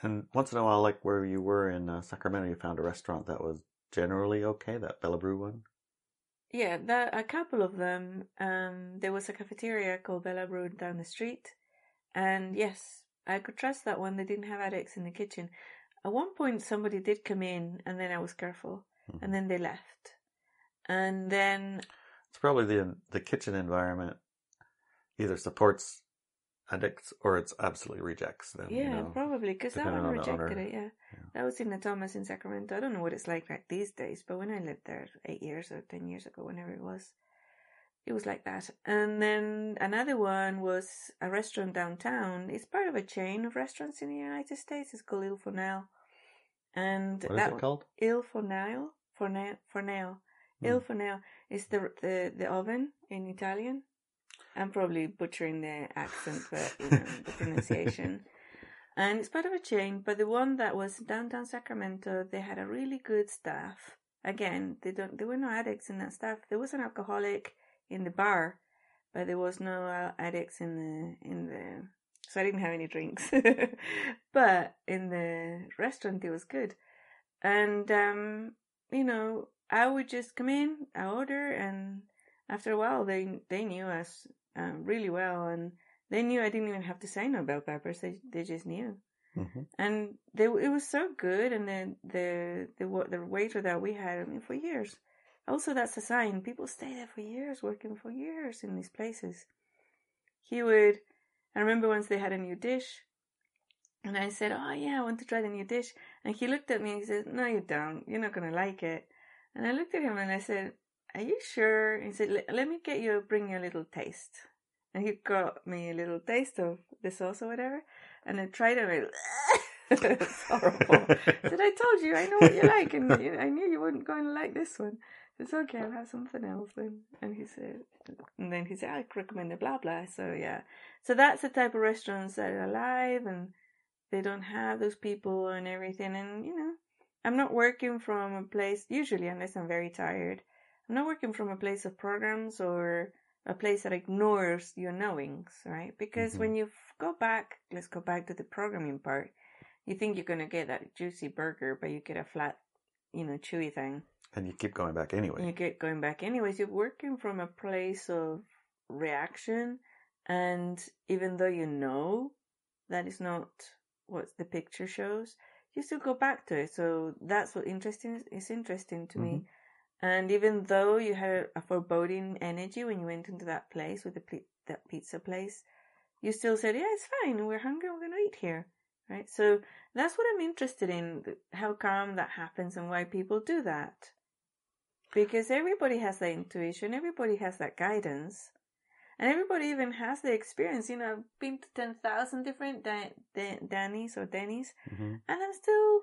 And once in a while, like where you were in uh, Sacramento, you found a restaurant that was generally okay, that Bella Brew one? Yeah, that, a couple of them. Um, there was a cafeteria called Bella Brew down the street. And yes, I could trust that one. They didn't have addicts in the kitchen. At one point, somebody did come in, and then I was careful. Mm-hmm. And then they left. And then... It's probably the the kitchen environment either supports addicts or it's absolutely rejects them. Yeah, you know, probably, because that one on rejected it, yeah. yeah. That was in the Thomas in Sacramento. I don't know what it's like, like these days, but when I lived there eight years or ten years ago, whenever it was, it was like that. And then another one was a restaurant downtown. It's part of a chain of restaurants in the United States. It's called Il Fornaio. And what that is it called? Il Fornaio. Fornaio. Fornaio. Il Fornaio is the, the the oven in Italian. I'm probably butchering the accent, but you know, the pronunciation. And it's part of a chain, but the one that was downtown Sacramento, they had a really good staff. Again, they don't there were no addicts in that staff. There was an alcoholic in the bar, but there was no addicts in the in the so I didn't have any drinks. But in the restaurant it was good. And um, you know, I would just come in, I order, and after a while, they they knew us um, really well, and they knew I didn't even have to say no bell peppers. They they just knew, mm-hmm. and they it was so good. And the the the the waiter that we had, I mean, for years. Also, that's a sign. People stay there for years, working for years in these places. He would. I remember once they had a new dish. And I said, oh, yeah, I want to try the new dish. And he looked at me and he said, no, you don't. You're not going to like it. And I looked at him and I said, are you sure? And he said, let me get you, bring you a little taste. And he got me a little taste of the sauce or whatever. And I tried it and I went, it's horrible. I said, I told you, I know what you like. And I knew you weren't going to like this one. It's okay, I'll have something else then. And he said, and then he said, I recommend a blah, blah. So, yeah. So that's the type of restaurants that are alive and they don't have those people and everything. And, you know, I'm not working from a place, usually, unless I'm very tired, I'm not working from a place of programs or a place that ignores your knowings, right? Because mm-hmm. when you go back, let's go back to the programming part, you think you're going to get that juicy burger, but you get a flat, you know, chewy thing. And you keep going back anyway. And you keep going back anyways. You're working from a place of reaction, and even though you know that it's not what the picture shows, you still go back to it. So that's what interesting is interesting to mm-hmm. me. And even though you had a foreboding energy when you went into that place with the p- that pizza place, you still said, yeah, it's fine. We're hungry. We're going to eat here. Right. So that's what I'm interested in, how come that happens and why people do that. Because everybody has that intuition. Everybody has that guidance. And everybody even has the experience. You know, I've been to ten thousand different Dan- Dan- Danny's or Denny's, mm-hmm. and I'm still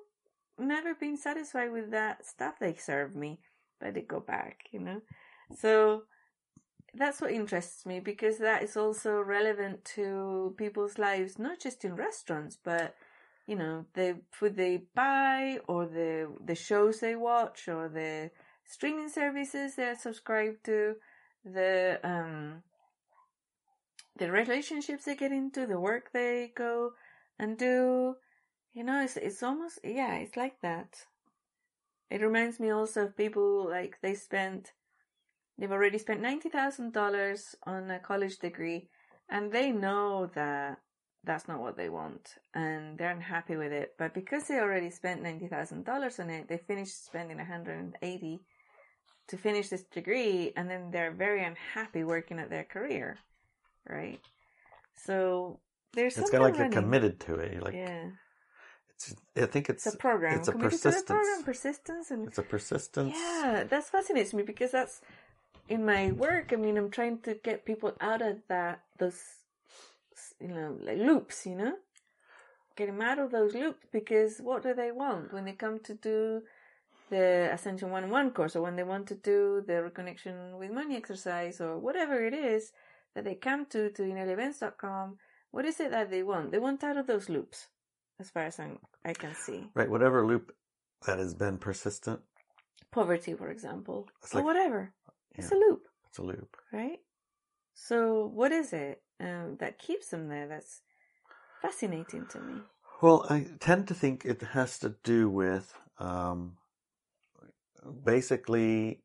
never been satisfied with that stuff they served me. But they go back, you know. So that's what interests me, because that is also relevant to people's lives, not just in restaurants, but, you know, the food they buy or the the shows they watch or the streaming services they're subscribed to, the... um. the relationships they get into, the work they go and do, you know, it's it's almost, yeah, it's like that. It reminds me also of people, like, they spent, they've already spent ninety thousand dollars on a college degree, and they know that that's not what they want, and they're unhappy with it, but because they already spent ninety thousand dollars on it, they finished spending one hundred eighty thousand dollars to finish this degree, and then they're very unhappy working at their career. Right, so there's it's kind of like running. You're committed to it. You're like, yeah, it's. I think it's, it's a program. It's a persistence. Program, persistence, and it's a persistence. Yeah, that fascinates me because that's in my work. I mean, I'm trying to get people out of that those, you know, like loops. You know, get them out of those loops, because what do they want when they come to do the Ascension one oh one course, or when they want to do the reconnection with money exercise, or whatever it is that they come to, to Inel Events dot com, what is it that they want? They want out of those loops, as far as I'm, I can see. Right, whatever loop that has been persistent. Poverty, for example, it's or like, whatever. Yeah, it's a loop. It's a loop. Right? So what is it um, that keeps them there? That's fascinating to me. Well, I tend to think it has to do with um, basically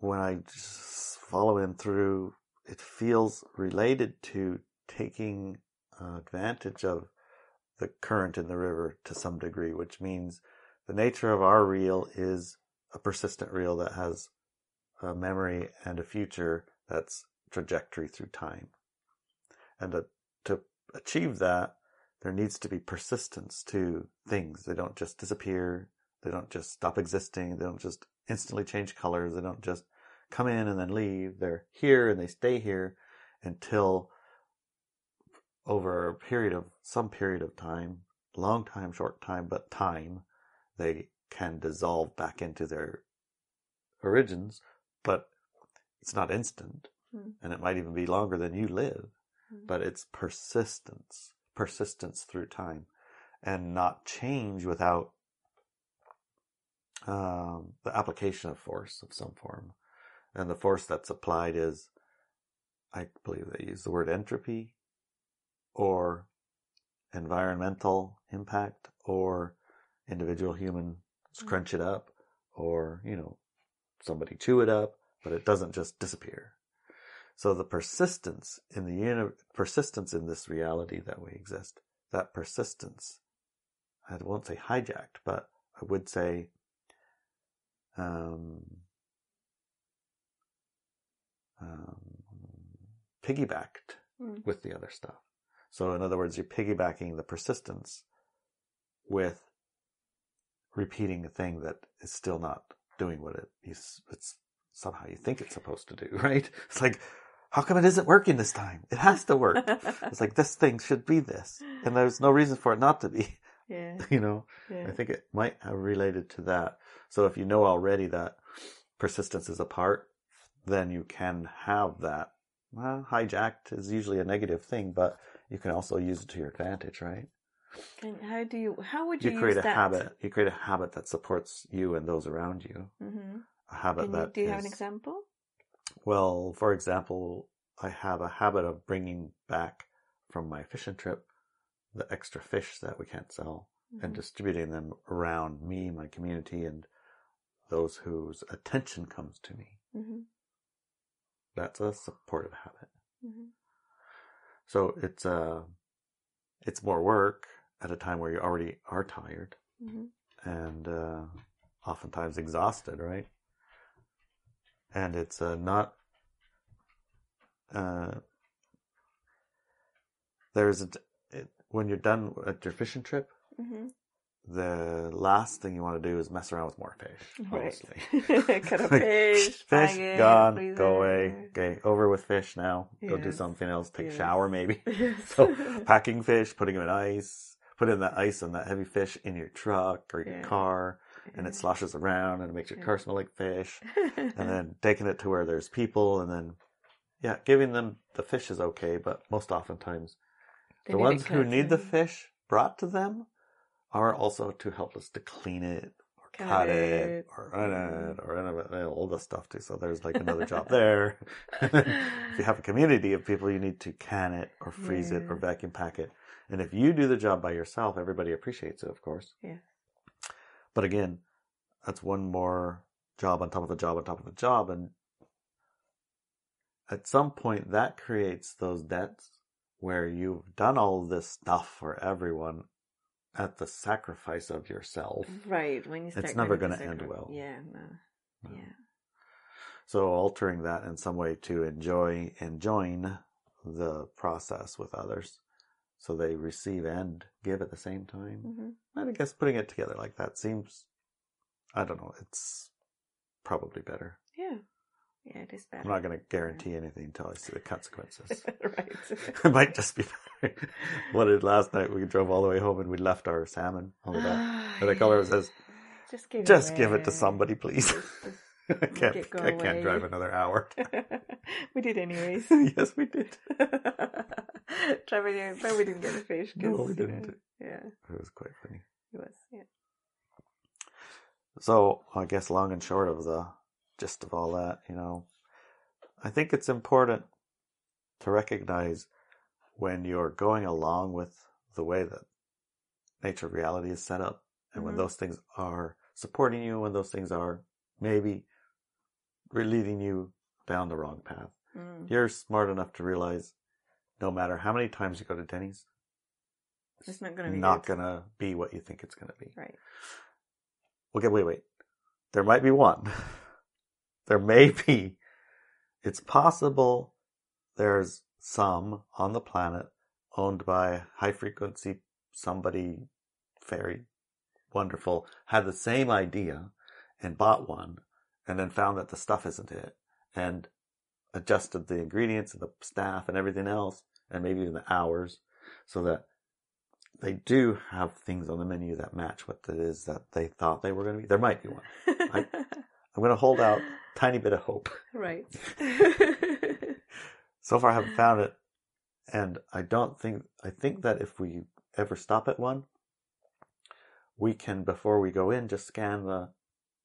when I just follow him through, it feels related to taking advantage of the current in the river to some degree, which means the nature of our reel is a persistent reel that has a memory and a future that's trajectory through time. And to, to achieve that, there needs to be persistence to things. They don't just disappear. They don't just stop existing. They don't just instantly change colors. They don't just come in and then leave. They're here and they stay here until over a period of some period of time, long time, short time, but time, they can dissolve back into their origins, but it's not instant. Mm. And it might even be longer than you live, mm. but it's persistence, persistence through time, and not change without um, the application of force of some form. And the force that's applied is, I believe they use the word entropy, or environmental impact, or individual human scrunch it up, or, you know, somebody chew it up, but it doesn't just disappear. So the persistence in the uni- persistence in this reality that we exist, that persistence, I won't say hijacked, but I would say um, um, piggybacked mm. with the other stuff. So in other words, you're piggybacking the persistence with repeating a thing that is still not doing what it is, it's somehow you think it's supposed to do, right? It's like, how come it isn't working this time? It has to work. It's like, this thing should be this. And there's no reason for it not to be. Yeah. You know, yeah. I think it might have related to that. So if you know already that persistence is a part, then you can have that. Well, hijacked is usually a negative thing, but you can also use it to your advantage, right? And how do you, how would you, you create use a that? habit? You create a habit that supports you and those around you. Mm-hmm. A habit you, that. Do you is, have an example? Well, for example, I have a habit of bringing back from my fishing trip the extra fish that we can't sell, mm-hmm. and distributing them around me, my community, and those whose attention comes to me. Mm-hmm. That's a supportive habit. Mm-hmm. So it's a, it's more work at a time where you already are tired, mm-hmm. and uh, oftentimes exhausted, right? And it's uh, not, uh, there's, a, it, when you're done at your fishing trip, mm-hmm. the last thing you want to do is mess around with more fish. Right. Cut a fish. Fish, it, gone, freezer. Go away. Okay, over with fish now. Yes. Go do something else. Take a yes. shower maybe. Yes. So packing fish, putting them in ice, put in that ice and that heavy fish in your truck or your yeah. car, and yeah. it sloshes around and it makes your yeah. car smell like fish. And then taking it to where there's people, and then, yeah, giving them the fish is okay, but most oftentimes they the ones who need the fish brought to them are also too helpless to clean it, or cut, cut it, it, or run it, or run it, all this stuff too. So there's like another job there. If you have a community of people, you need to can it, or freeze yeah. it, or vacuum pack it. And if you do the job by yourself, everybody appreciates it, of course. Yeah. But again, that's one more job on top of a job on top of a job. And at some point, that creates those debts where you've done all this stuff for everyone at the sacrifice of yourself. Right. When you start, it's never going to end well. Yeah. No. No. Yeah. So altering that in some way to enjoy and join the process with others, so they receive and give at the same time. Mm-hmm. And I guess putting it together like that seems, I don't know, it's probably better. Yeah. Yeah, it is better. I'm not going to guarantee anything until I see the consequences. Right. It might just be better. What did last night? We drove all the way home and we left our salmon on the back. And the caller says, "Just give, just it, give it to somebody, please." I can't. I away. can't drive another hour. We did, anyways. Yes, we did. Trevor, yeah, but we didn't get a fish. No, we didn't. Yeah, it was quite funny. It was, yeah. So I guess long and short of the gist of all that, you know, I think it's important to recognize when you're going along with the way that nature reality is set up, and mm-hmm. when those things are supporting you, when those things are maybe leading you down the wrong path. Mm. You're smart enough to realize no matter how many times you go to Denny's, it's not going to be not going to be what you think it's going to be. Right. Okay, wait, wait. There might be one. There may be. It's possible there's some on the planet owned by high frequency somebody very wonderful, had the same idea and bought one, and then found that the stuff isn't it, and adjusted the ingredients and the staff and everything else, and maybe even the hours, so that they do have things on the menu that match what it is that they thought they were going to be. There might be one. I, I'm going to hold out a tiny bit of hope. Right. So far I haven't found it, and I don't think, I think that if we ever stop at one, we can, before we go in, just scan the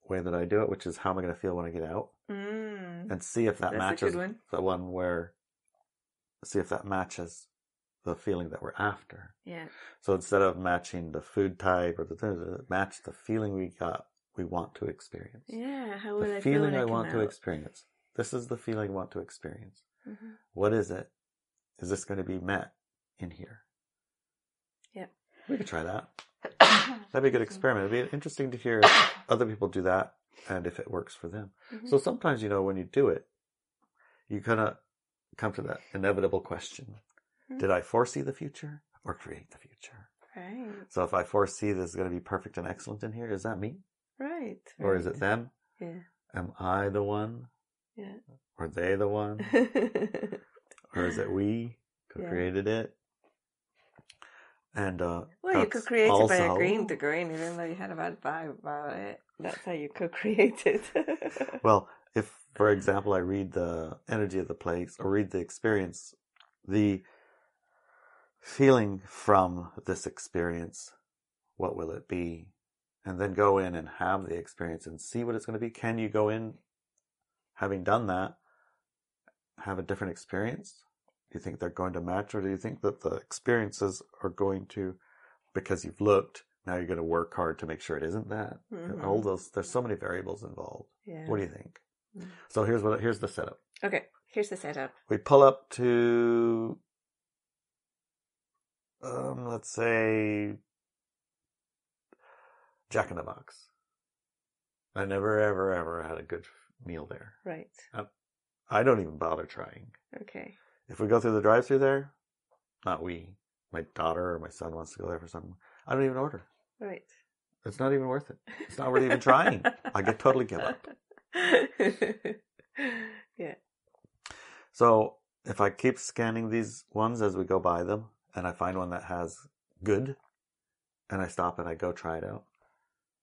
way that I do it, which is how am I going to feel when I get out, mm, and see if that that's matches one. the one where see if that matches the feeling that we're after. Yeah. So instead of matching the food type or the match the feeling we got, we want to experience. Yeah. How would the I feel? The feeling I, I want out? to experience. This is the feeling I want to experience. Mm-hmm. What is it? Is this going to be met in here? Yeah. We could try that. That'd be a good experiment. It'd be interesting to hear if other people do that and if it works for them. Mm-hmm. So sometimes, you know, when you do it, you kind of come to that inevitable question. Mm-hmm. Did I foresee the future or create the future? Right. So if I foresee this is going to be perfect and excellent in here, is that me? Right. Or right. is it them? Yeah. Am I the one? Yeah. Are they the one? Or is it we who yeah. created it? And, uh, well, you could create also... it by agreeing to green, even though you had a bad vibe about it. That's how you could create it. Well, if, for example, I read the energy of the place or read the experience, the feeling from this experience, what will it be? And then go in and have the experience and see what it's going to be. Can you go in, having done that, have a different experience? Do you think they're going to match, or do you think that the experiences are going to, because you've looked, now you're going to work hard to make sure it isn't that? Mm-hmm. All those, there's so many variables involved. Yeah. What do you think? Mm-hmm. So here's what, here's the setup. Okay, here's the setup. We pull up to, um, let's say, Jack in the Box. I never, ever, ever had a good meal there. Right. I, I don't even bother trying. Okay. If we go through the drive-thru there, not we. My daughter or my son wants to go there for something. I don't even order. Right. It's not even worth it. It's not worth even trying. I could totally give up. Yeah. So if I keep scanning these ones as we go by them, and I find one that has good, and I stop and I go try it out,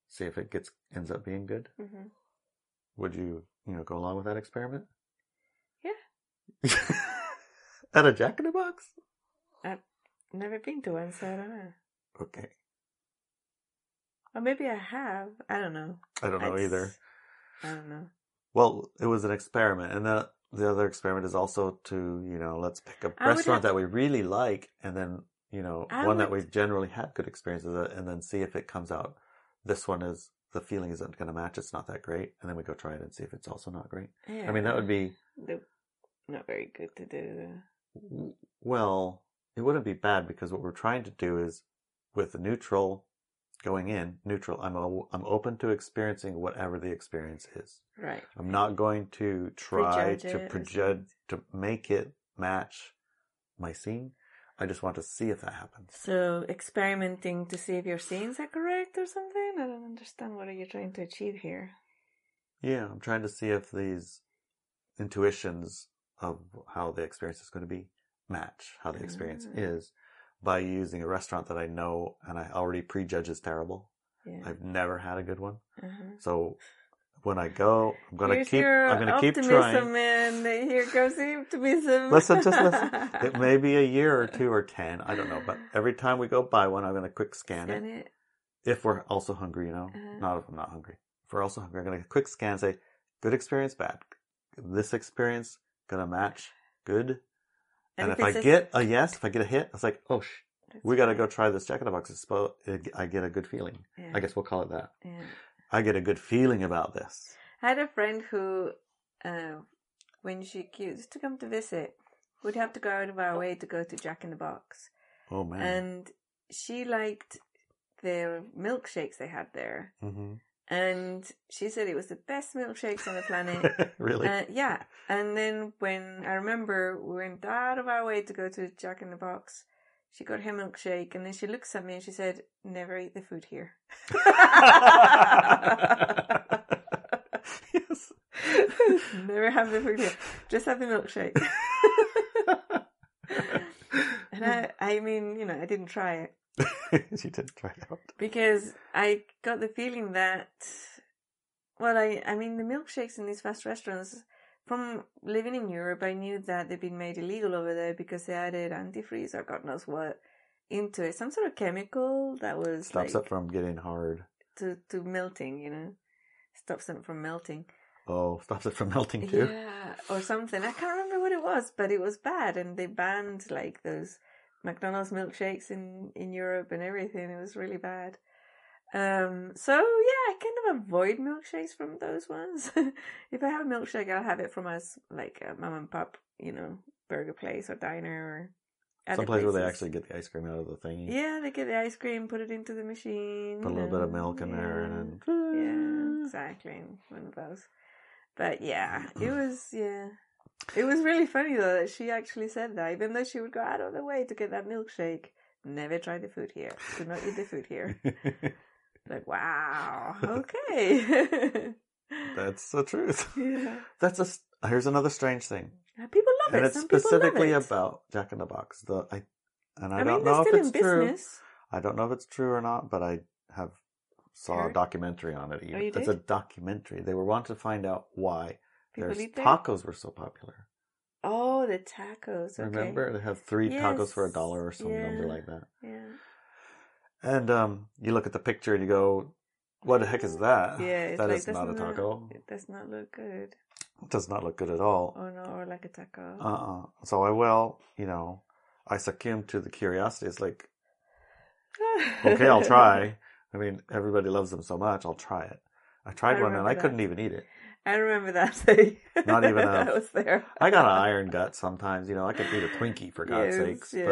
see if it gets ends up being good. Mm-hmm. Would you, you know, go along with that experiment? Yeah. At a Jack in the Box? I've never been to one, so I don't know. Okay. Or maybe I have. I don't know. I don't know I either. Just, I don't know. Well, it was an experiment. And the, the other experiment is also to, you know, let's pick a I restaurant have... that we really like, and then, you know, I one would... that we've generally had good experiences at, and then see if it comes out. This one is, the feeling isn't going to match. It's not that great. And then we go try it and see if it's also not great. Yeah. I mean, that would be... The... Not very good to do. Well, it wouldn't be bad, because what we're trying to do is, with the neutral going in, neutral, I'm o- I'm open to experiencing whatever the experience is. Right. I'm not going to try prejudge to prejudge, to make it match my scene. I just want to see if that happens. So experimenting to see if your scenes are correct or something? I don't understand. What are you trying to achieve here? Yeah, I'm trying to see if these intuitions of how the experience is going to be match how the experience mm. is by using a restaurant that I know and I already prejudge is terrible. Yeah. I've never had a good one. Uh-huh. So when I go, I'm going to keep, I'm going to keep trying. And here goes optimism. Listen, just listen. It may be a year or two or ten. I don't know. But every time we go buy one, I'm going to quick scan, scan it. it. If we're also hungry, you know, uh-huh. not if I'm not hungry. If we're also hungry, I'm going to quick scan and say, good experience, bad. This experience going to match good. And, and if I is... get a yes, if I get a hit, it's like, oh, sh- we got to go try this Jack in the Box. Expo- I get a good feeling. Yeah. I guess we'll call it that. Yeah. I get a good feeling about this. I had a friend who, uh, when she used to come to visit, would have to go out of our way to go to Jack in the Box. Oh, man. And she liked their milkshakes they had there. Mm-hmm. And she said it was the best milkshakes on the planet. Really? Uh, yeah. And then when I remember we went out of our way to go to Jack in the Box, she got her milkshake and then she looks at me and she said, never eat the food here. Yes. Never have the food here. Just have the milkshake. And I, I mean, you know, I didn't try it. She didn't try it out. Because I got the feeling that, well, I, I mean, the milkshakes in these fast restaurants, from living in Europe, I knew that they've been made illegal over there because they added antifreeze or God knows what into it. Some sort of chemical that was Stops like, it from getting hard. To, to melting, you know. Stops it from melting. Oh, stops it from melting too? Yeah, or something. I can't remember what it was, but it was bad. And they banned like those McDonald's milkshakes in, in Europe and everything. It was really bad. Um, so, yeah, I kind of avoid milkshakes from those ones. If I have a milkshake, I'll have it from us, like a mom and pop, you know, burger place or diner or some place where they actually get the ice cream out of the thing. Yeah, they get the ice cream, put it into the machine. Put a little and, bit of milk in yeah, there. and then... Yeah, exactly. One of those. But, yeah, it was, yeah. It was really funny, though, that she actually said that, even though she would go out of the way to get that milkshake. Never try the food here. Do not eat the food here. Like, wow. Okay. That's the truth. Yeah. That's a, here's another strange thing. People love it. And it's Some specifically love it. about Jack in the Box. The, I, and I, I don't mean, know if it's true. Business. I don't know if it's true or not, but I have saw Heard? a documentary on it. Even. Oh, you did? It's a documentary. They were wanting to find out why People their tacos were so popular. Oh, the tacos. Okay. Remember? They have three yes. tacos for a dollar or some yeah. number like that. Yeah. And um, you look at the picture and you go, what the heck is that? Yeah, it's that like, is not a taco. Not, it does not look good. It does not look good at all. Oh, no, or like a taco. Uh-uh. So I will, you know, I succumb to the curiosity. It's like, okay, I'll try. I mean, everybody loves them so much, I'll try it. I tried I one and I that. couldn't even eat it. I remember that thing. Not even a... I was there. I got an iron gut sometimes. You know, I could eat a Twinkie for God's yes, sakes. Yes.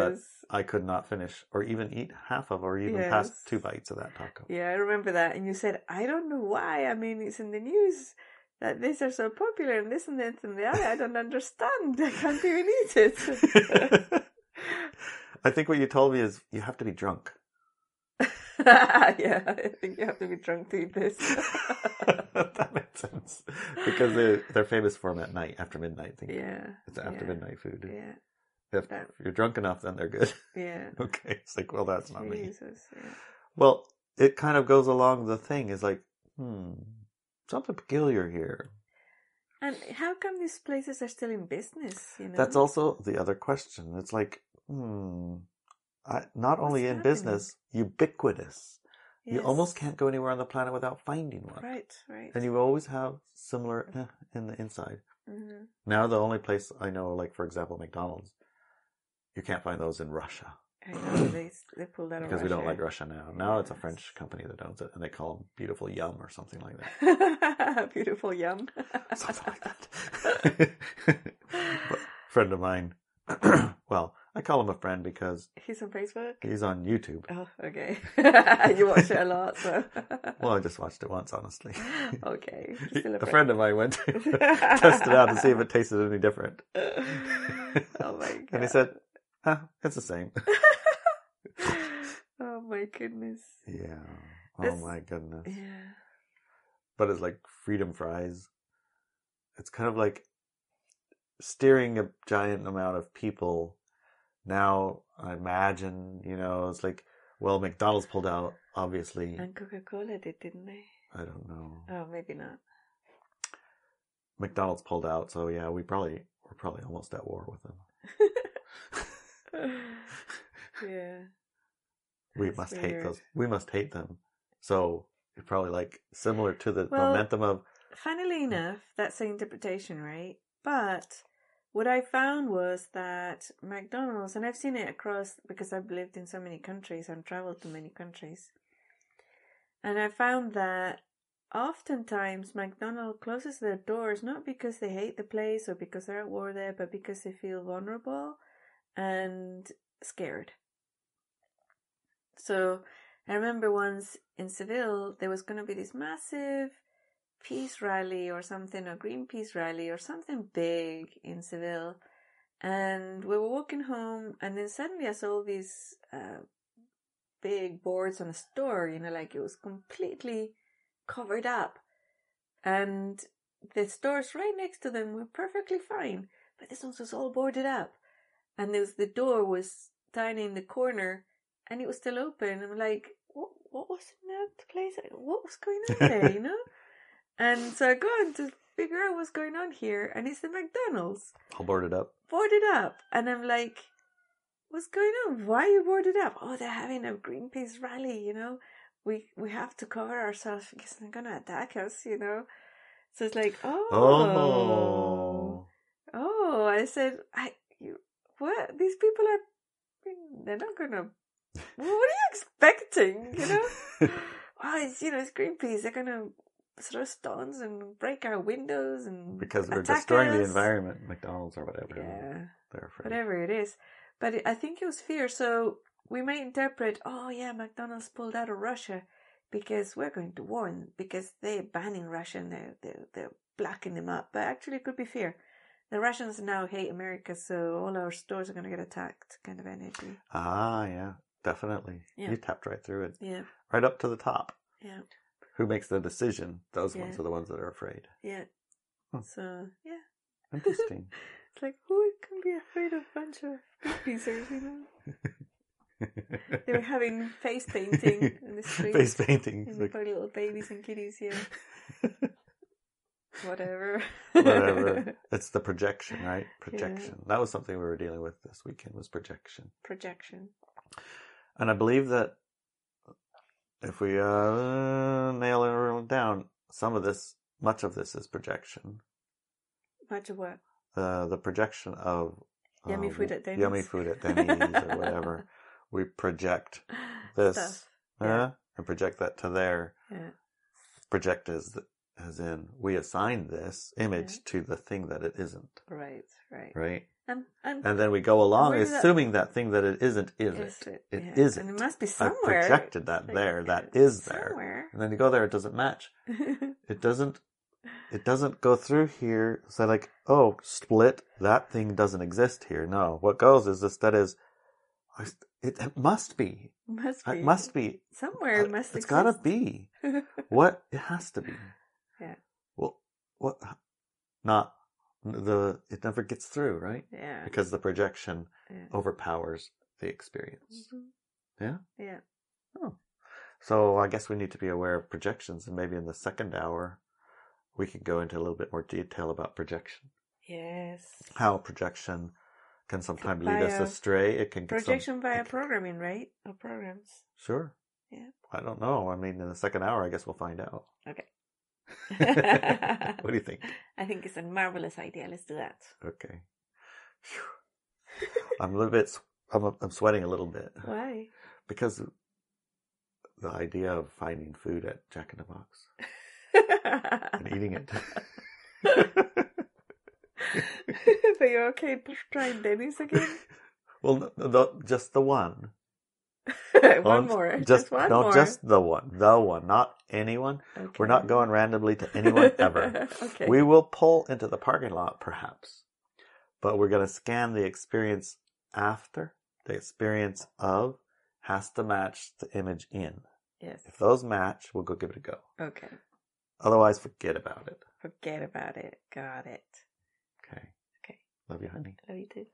But I could not finish or even eat half of or even yes. past two bites of that taco. Yeah, I remember that. And you said, I don't know why. I mean, it's in the news that these are so popular and this and this and the other. I don't understand. I can't even eat it. I think what you told me is you have to be drunk. Yeah, I think you have to be drunk to eat this. That makes sense. Because they're, they're famous for them at night, after midnight. Thing. Yeah. It's after yeah, midnight food. Yeah. If, that, if you're drunk enough, then they're good. Yeah. Okay. It's like, well, that's not Jesus, me. Yeah. Well, it kind of goes along the thing. It's like, hmm, something peculiar here. And how come these places are still in business? You know? That's also the other question. It's like, hmm... I, not What's only in happening? business, ubiquitous. Yes. You almost can't go anywhere on the planet without finding one. Right, right. And you always have similar eh, in the inside. Mm-hmm. Now the only place I know, like for example, McDonald's, you can't find those in Russia. I know, they, they pulled out of Russia. Because we don't like Russia now. Now it's a French company that owns it, and they call them Beautiful Yum or something like that. Beautiful Yum. Something like that. But a friend of mine, well... I call him a friend because... He's on Facebook? He's on YouTube. Oh, okay. You watch it a lot, so... Well, I just watched it once, honestly. Okay. Still a friend. A friend of mine went to test it out and see if it tasted any different. Oh, my God. And he said, ah, it's the same. Oh, my goodness. Yeah. Oh, it's... my goodness. Yeah. But it's like freedom fries. It's kind of like steering a giant amount of people... now I imagine, you know, it's like, well, McDonald's pulled out, obviously. And Coca-Cola did, didn't they? I don't know. Oh, maybe not. McDonald's pulled out, so yeah, we probably we're probably almost at war with them. Yeah. We That's must weird. hate those. We must hate them. So it's probably like similar to the well, momentum of. Funnily enough, that's the interpretation, right? But what I found was that McDonald's, and I've seen it across because I've lived in so many countries and traveled to many countries, and I found that oftentimes McDonald's closes their doors not because they hate the place or because they're at war there, but because they feel vulnerable and scared. So I remember once in Seville, there was going to be this massive peace rally or something, a Greenpeace rally or something big in Seville. And we were walking home, and then suddenly I saw these uh, big boards on a store, you know, like it was completely covered up. And the stores right next to them were perfectly fine, but this one was all boarded up. And there was, the door was tiny in the corner, and it was still open. I'm like, what, what was in that place? What was going on there, you know? And so I go and to figure out what's going on here. And it's the McDonald's. All boarded up. Boarded up. And I'm like, what's going on? Why are you boarded up? Oh, they're having a Greenpeace rally, you know? We we have to cover ourselves because they're going to attack us, you know? So it's like, oh. Oh. Oh, I said, I you, what? These people are, they're not going to. What are you expecting, you know? Oh, it's, you know, it's Greenpeace. They're going to throw stones and break our windows and because we're destroying us. The environment, McDonald's or whatever. Yeah. They're afraid. Whatever it is. But it, I think it was fear. So we may interpret, oh, yeah, McDonald's pulled out of Russia because we're going to war and because they're banning Russia and they're, they're, they're blacking them up. But actually it could be fear. The Russians now hate America, so all our stores are going to get attacked kind of energy. Ah, yeah. Definitely. Yeah. You tapped right through it. Yeah. Right up to the top. Yeah. Who makes the decision? Those yeah. ones are the ones that are afraid. Yeah. Huh. So, yeah. Interesting. It's like, who can be afraid of a bunch of Greenpeacers, you know? They were having face painting in the street. Face painting. And like... little babies and kitties, yeah. Whatever. Whatever. It's the projection, right? Projection. Yeah. That was something we were dealing with this weekend was projection. Projection. And I believe that if we uh, nail it down, some of this, much of this is projection. Much of what? Uh, the projection of... Um, yummy food at Denny's. Yummy food at Denny's or whatever. We project this. Stuff. Uh, yeah. And project that to there. Yeah. Project as, as in, we assign this image yeah. to the thing that it isn't. Right, right. Right? I'm, I'm, and then we go along assuming that, that thing that it isn't is it. It, it yeah. isn't. And it must be somewhere. I projected that like, there. That is there. Somewhere. And then you go there, it doesn't match. It doesn't it doesn't go through here. So like, oh, split, that thing doesn't exist here. No. What goes is this that is it, it must be. Must be. It must be. Somewhere it must exist. It's gotta be. What it has to be. Yeah. Well what not The it never gets through, right? Yeah. Because the projection yeah. overpowers the experience. Mm-hmm. Yeah? Yeah. Oh. So I guess we need to be aware of projections, and maybe in the second hour we can go into a little bit more detail about projection. Yes. How projection can sometimes lead us astray. It can projection some, via it can, programming, right? Or programs. Sure. Yeah. I don't know. I mean, in the second hour, I guess we'll find out. Okay. What do you think? I think it's a marvelous idea. Let's do that. Okay. I'm a little bit. I'm I'm sweating a little bit. Why? Because the idea of finding food at Jack in the Box and eating it. But you're okay trying Denny's again? Well, no, no, just the one. One more. Just, just one no, more. No, just the one. The one. Not anyone. Okay. We're not going randomly to anyone ever. Okay. We will pull into the parking lot, perhaps. But we're going to scan the experience after. The experience of has to match the image in. Yes. If those match, we'll go give it a go. Okay. Otherwise, forget about it. Forget about it. Got it. Okay. Okay. Love you, honey. Love you, too.